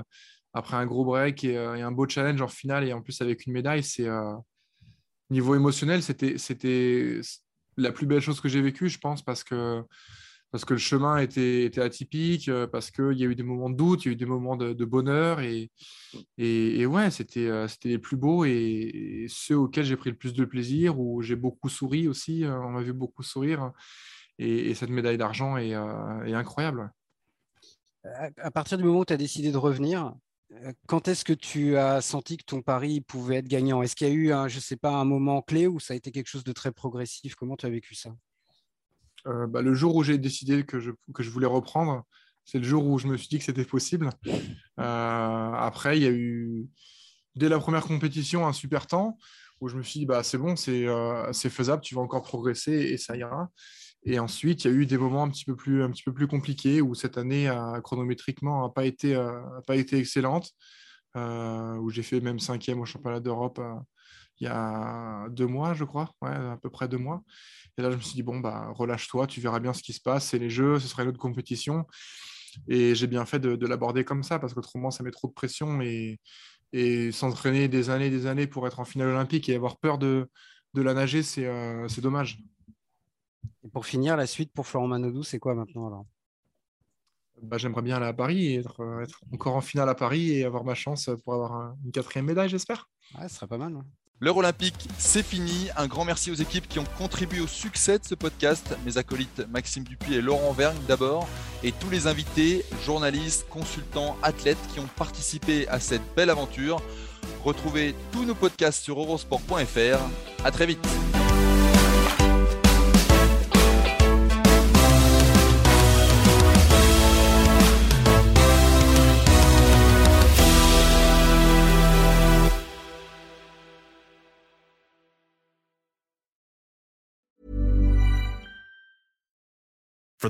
après un gros break et, euh, et un beau challenge en finale et en plus avec une médaille, c'est... Euh, Niveau émotionnel, c'était, c'était la plus belle chose que j'ai vécue, je pense, parce que, parce que le chemin était, était atypique, parce qu'il y a eu des moments de doute, il y a eu des moments de, de bonheur. Et, et, et ouais, c'était, c'était les plus beaux et, et ceux auxquels j'ai pris le plus de plaisir, où j'ai beaucoup souri aussi, on m'a vu beaucoup sourire. Et, et cette médaille d'argent est, est incroyable. À partir du moment où tu as décidé de revenir, quand est-ce que tu as senti que ton pari pouvait être gagnant? Est-ce qu'il y a eu, un, je sais pas, un moment clé ou ça a été quelque chose de très progressif? Comment tu as vécu ça? euh, bah, Le jour où j'ai décidé que je, que je voulais reprendre, c'est le jour où je me suis dit que c'était possible. Euh, après, il y a eu, dès la première compétition, un super temps où je me suis dit, bah, c'est bon, c'est, euh, c'est faisable, tu vas encore progresser et ça ira. Et ensuite, il y a eu des moments un petit peu plus, un petit peu plus compliqués où cette année, euh, chronométriquement, n'a pas été, euh, a pas été excellente, euh, où j'ai fait même cinquième au championnat d'Europe euh, il y a deux mois, je crois, ouais, à peu près deux mois. Et là, je me suis dit, bon, bah, relâche-toi, tu verras bien ce qui se passe, c'est les Jeux, ce sera une autre compétition. Et j'ai bien fait de, de l'aborder comme ça, parce qu'autrement, ça met trop de pression et, et s'entraîner des années et des années pour être en finale olympique et avoir peur de, de la nager, c'est, euh, c'est dommage. Et pour finir, la suite pour Florent Manaudou, c'est quoi maintenant alors? Bah, j'aimerais bien aller à Paris et être, être encore en finale à Paris et avoir ma chance pour avoir une quatrième médaille, j'espère. Ouais, ce serait pas mal. Ouais. L'heure olympique, c'est fini. Un grand merci aux équipes qui ont contribué au succès de ce podcast. Mes acolytes Maxime Dupuis et Laurent Vergne d'abord. Et tous les invités, journalistes, consultants, athlètes qui ont participé à cette belle aventure. Retrouvez tous nos podcasts sur eurosport point f r. À très vite. For